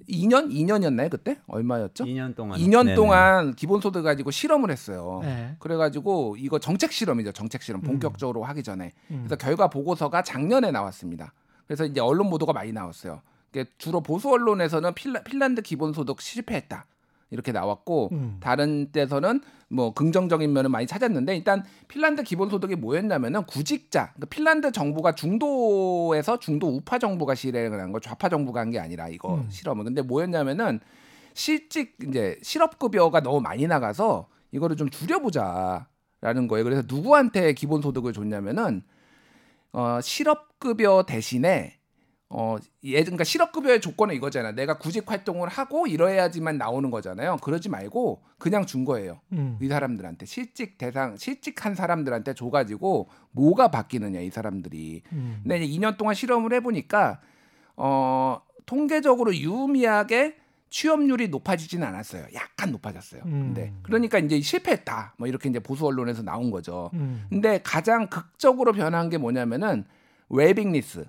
이 년? 이 년이었나요? 그때? 얼마였죠? 이 년 동안. 이 년 네네. 동안 기본소득 가지고 실험을 했어요. 네. 그래가지고 이거 정책 실험이죠. 정책 실험. 본격적으로 음. 하기 전에. 음. 그래서 결과 보고서가 작년에 나왔습니다. 그래서 이제 언론 보도가 많이 나왔어요. 주로 보수 언론에서는 핀라, 핀란드 기본소득 실패했다 이렇게 나왔고 음. 다른 데서는 뭐 긍정적인 면을 많이 찾았는데 일단 핀란드 기본소득이 뭐였냐면은 구직자 그러니까 핀란드 정부가 중도에서 중도 우파 정부가 실행을 한 거 좌파 정부가 한 게 아니라 이거 음. 실험을 근데 뭐였냐면은 실직 이제 실업급여가 너무 많이 나가서 이거를 좀 줄여보자라는 거예요. 그래서 누구한테 기본소득을 줬냐면은 어, 실업급여 대신에 어, 예, 그러니까 실업급여의 조건은 이거잖아. 내가 구직 활동을 하고 이러야지만 나오는 거잖아요. 그러지 말고 그냥 준 거예요. 음. 이 사람들한테 실직 대상, 실직한 사람들한테 줘가지고 뭐가 바뀌느냐 이 사람들이. 음. 근데 이제 이 년 동안 실험을 해보니까 어, 통계적으로 유의미하게 취업률이 높아지진 않았어요. 약간 높아졌어요. 음. 근데 그러니까 이제 실패했다. 뭐 이렇게 이제 보수 언론에서 나온 거죠. 음. 근데 가장 극적으로 변한 게 뭐냐면은 웰빙리스.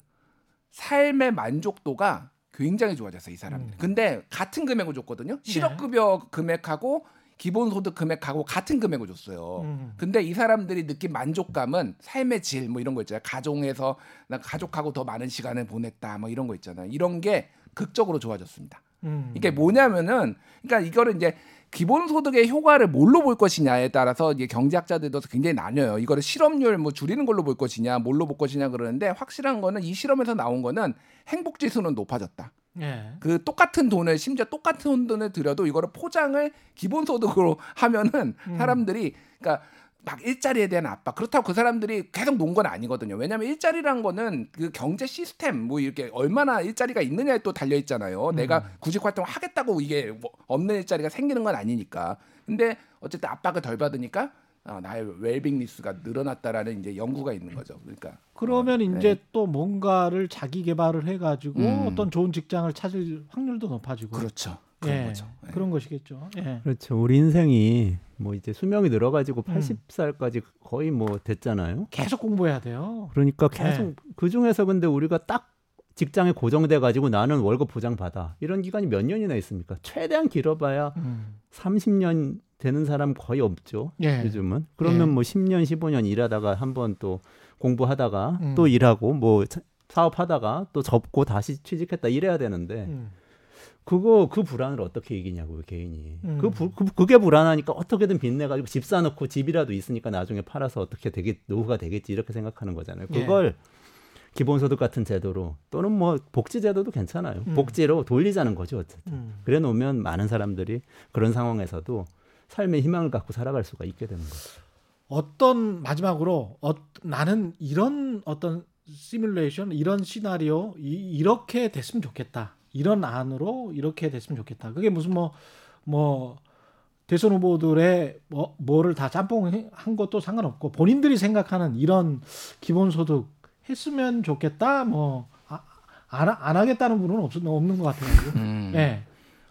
삶의 만족도가 굉장히 좋아졌어요, 이 사람들. 음. 근데 같은 금액을 줬거든요. 실업급여 네. 금액하고 기본소득 금액하고 같은 금액을 줬어요. 음. 근데 이 사람들이 느낀 만족감은 삶의 질 뭐 이런 거 있잖아요. 가정에서 나 가족하고 더 많은 시간을 보냈다 뭐 이런 거 있잖아요. 이런 게 극적으로 좋아졌습니다. 음. 이게 뭐냐면은 그러니까 이거를 이제 기본소득의 효과를 뭘로 볼 것이냐에 따라서 이제 경제학자들도 굉장히 나뉘어요. 이거를 실업률 뭐 줄이는 걸로 볼 것이냐, 뭘로 볼 것이냐 그러는데 확실한 거는 이 실험에서 나온 거는 행복지수는 높아졌다. 예. 그 똑같은 돈을 심지어 똑같은 돈을 들여도 이거를 포장을 기본소득으로 하면은 사람들이 그러니까 막 일자리에 대한 압박. 그렇다고 그 사람들이 계속 논 건 아니거든요. 왜냐하면 일자리란 거는 그 경제 시스템 뭐 이렇게 얼마나 일자리가 있느냐에 또 달려 있잖아요. 음. 내가 구직 활동을 하겠다고 이게 뭐 없는 일자리가 생기는 건 아니니까. 근데 어쨌든 압박을 덜 받으니까 어, 나의 웰빙리스가 늘어났다라는 이제 연구가 있는 거죠. 그러니까 그러면 어, 이제 네. 또 뭔가를 자기 개발을 해가지고 음. 어떤 좋은 직장을 찾을 확률도 높아지고. 그렇죠. 그런 예, 거죠. 예. 그런 것이겠죠. 예. 그렇죠. 우리 인생이 뭐 이제 수명이 늘어가지고 음. 여든 살까지 거의 뭐 됐잖아요. 계속 공부해야 돼요. 그러니까 계속 예. 그 중에서 근데 우리가 딱 직장에 고정돼가지고 나는 월급 보장 받아 이런 기간이 몇 년이나 있습니까? 최대한 길어봐야 음. 삼십 년 되는 사람 거의 없죠. 예. 요즘은 그러면 예. 뭐 십 년, 십오 년 일하다가 한번 또 공부하다가 음. 또 일하고 뭐 사업하다가 또 접고 다시 취직했다 이래야 되는데. 음. 그거 그 불안을 어떻게 이기냐고요 개인이. 음. 그 부, 그, 그게 불안하니까 어떻게든 빚내가지고 집 사놓고 집이라도 있으니까 나중에 팔아서 어떻게 되게 노후가 되겠지 이렇게 생각하는 거잖아요. 그걸 예. 기본소득 같은 제도로 또는 뭐 복지 제도도 괜찮아요. 음. 복지로 돌리자는 거죠 어쨌든. 음. 그래 놓으면 많은 사람들이 그런 상황에서도 삶의 희망을 갖고 살아갈 수가 있게 되는 거죠. 어떤 마지막으로 어, 나는 이런 어떤 시뮬레이션 이런 시나리오 이, 이렇게 됐으면 좋겠다. 이런 안으로 이렇게 됐으면 좋겠다. 그게 무슨 뭐, 뭐 대선 후보들의 뭐, 뭐를 다 짬뽕한 것도 상관없고 본인들이 생각하는 이런 기본소득 했으면 좋겠다. 뭐 안 아, 안 하겠다는 분은 없, 없는 것 같아요. 음. 네.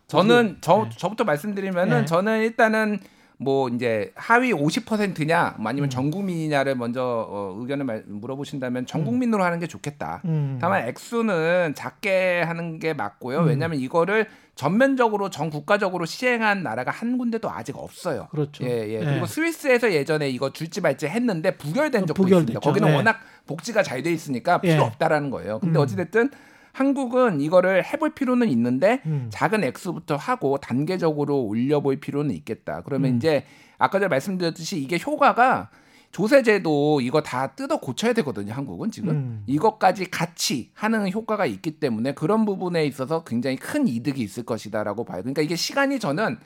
저는 저, 네. 저부터 말씀드리면은 네. 저는 일단은 뭐 이제 하위 오십 퍼센트냐 아니면 전 국민이냐를 먼저 어, 의견을 말, 물어보신다면 전 국민으로 음. 하는 게 좋겠다. 음. 다만 액수는 작게 하는 게 맞고요. 음. 왜냐하면 이거를 전면적으로 전 국가적으로 시행한 나라가 한 군데도 아직 없어요. 그렇죠. 예, 예. 그리고 예. 스위스에서 예전에 이거 줄지 말지 했는데 부결된 적도 부결됐죠. 있습니다. 거기는 예. 워낙 복지가 잘 돼 있으니까 필요 예. 없다라는 거예요. 근데 음. 어찌됐든 한국은 이거를 해볼 필요는 있는데 음. 작은 액수부터 하고 단계적으로 올려볼 필요는 있겠다. 그러면 음. 이제 아까 전에 말씀드렸듯이 이게 효과가 조세제도 이거 다 뜯어 고쳐야 되거든요. 한국은 지금 음. 이것까지 같이 하는 효과가 있기 때문에 그런 부분에 있어서 굉장히 큰 이득이 있을 것이다라고 봐요. 그러니까 이게 시간이 저는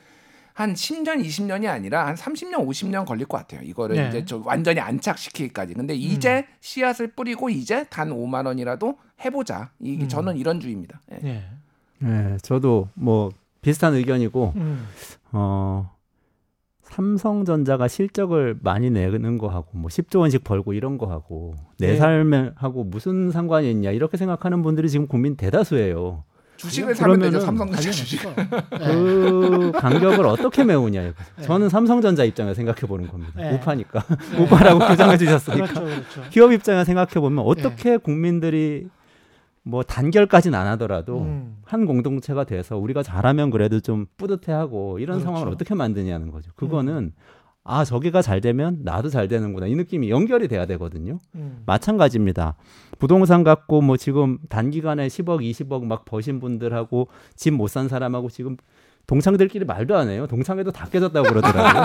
한 십 년, 이십 년이 아니라 한 삼십 년, 오십 년 걸릴 것 같아요. 이거를 네. 이제 좀 완전히 안착시키기까지. 근데 이제 음. 씨앗을 뿌리고 이제 단 오만 원이라도 해보자. 이게 음. 저는 이런 주의입니다. 네. 네. 네, 저도 뭐 비슷한 의견이고 음. 어, 삼성전자가 실적을 많이 내는 거하고 뭐 십조 원씩 벌고 이런 거하고 내 네. 삶하고 무슨 상관이 있냐 이렇게 생각하는 분들이 지금 국민 대다수예요. 주식을 사면 되죠. 삼성전자 주식. 그 간격을 어떻게 메우냐 이거. 네. 저는 삼성전자 입장에서 생각해 보는 겁니다. 네. 우파니까. 네. 우파라고 규정해 주셨으니까. 그렇죠, 그렇죠. 기업 입장에서 생각해 보면 어떻게 네. 국민들이 뭐 단결까지는 안 하더라도 음. 한 공동체가 돼서 우리가 잘하면 그래도 좀 뿌듯해하고 이런 그렇죠. 상황을 어떻게 만드냐는 거죠. 그거는 음. 아 저기가 잘 되면 나도 잘 되는구나 이 느낌이 연결이 돼야 되거든요. 음. 마찬가지입니다. 부동산 갖고 뭐 지금 단기간에 십억 이십억 막 버신 분들하고 집 못 산 사람하고 지금 동창들끼리 말도 안 해요. 동창회도 다 깨졌다고 그러더라고요.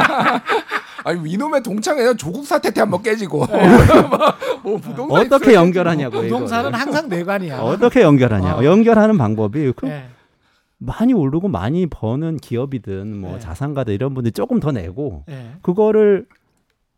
아니 이놈의 동창회는 조국 사태 때 한번 깨지고 뭐 부동산 어떻게 연결하냐고. 부동산은 이거를. 항상 내관이야. 어떻게 연결하냐. 어. 연결하는 방법이 그 네. 많이 오르고 많이 버는 기업이든 뭐 네. 자산가든 이런 분들이 조금 더 내고 네. 그거를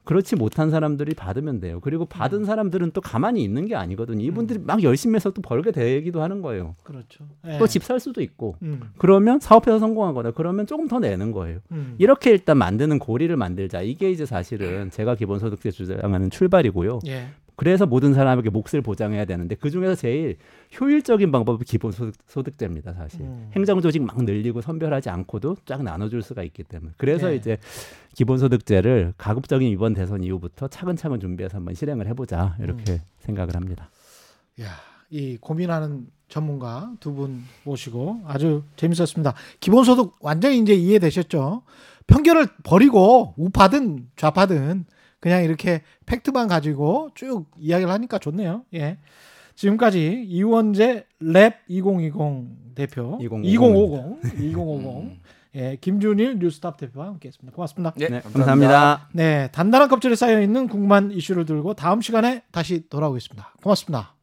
그렇지 못한 사람들이 받으면 돼요. 그리고 받은 음. 사람들은 또 가만히 있는 게 아니거든요. 이분들이 음. 막 열심히 해서 또 벌게 되기도 하는 거예요. 그렇죠. 또 집 살 수도 있고 음. 그러면 사업해서 성공하거나 그러면 조금 더 내는 거예요. 음. 이렇게 일단 만드는 고리를 만들자. 이게 이제 사실은 제가 기본소득제 주장하는 출발이고요. 예. 그래서 모든 사람에게 몫을 보장해야 되는데 그중에서 제일 효율적인 방법이 기본소득제입니다. 사실. 음. 행정조직 막 늘리고 선별하지 않고도 쫙 나눠줄 수가 있기 때문에. 그래서 네. 이제 기본소득제를 가급적인 이번 대선 이후부터 차근차근 준비해서 한번 실행을 해보자. 이렇게 음. 생각을 합니다. 이야, 이 고민하는 전문가 두 분 모시고 아주 재밌었습니다. 기본소득 완전히 이제 이해되셨죠? 편견을 버리고 우파든 좌파든 그냥 이렇게 팩트만 가지고 쭉 이야기를 하니까 좋네요. 예. 지금까지 이원재 랩 이천이십 대표, 이천오십, 이천오십, 이천오십, 예, 김준일 뉴스톱 대표와 함께했습니다. 고맙습니다. 네, 네 감사합니다. 감사합니다. 네, 단단한 껍질에 쌓여 있는 궁금한 이슈를 들고 다음 시간에 다시 돌아오겠습니다. 고맙습니다.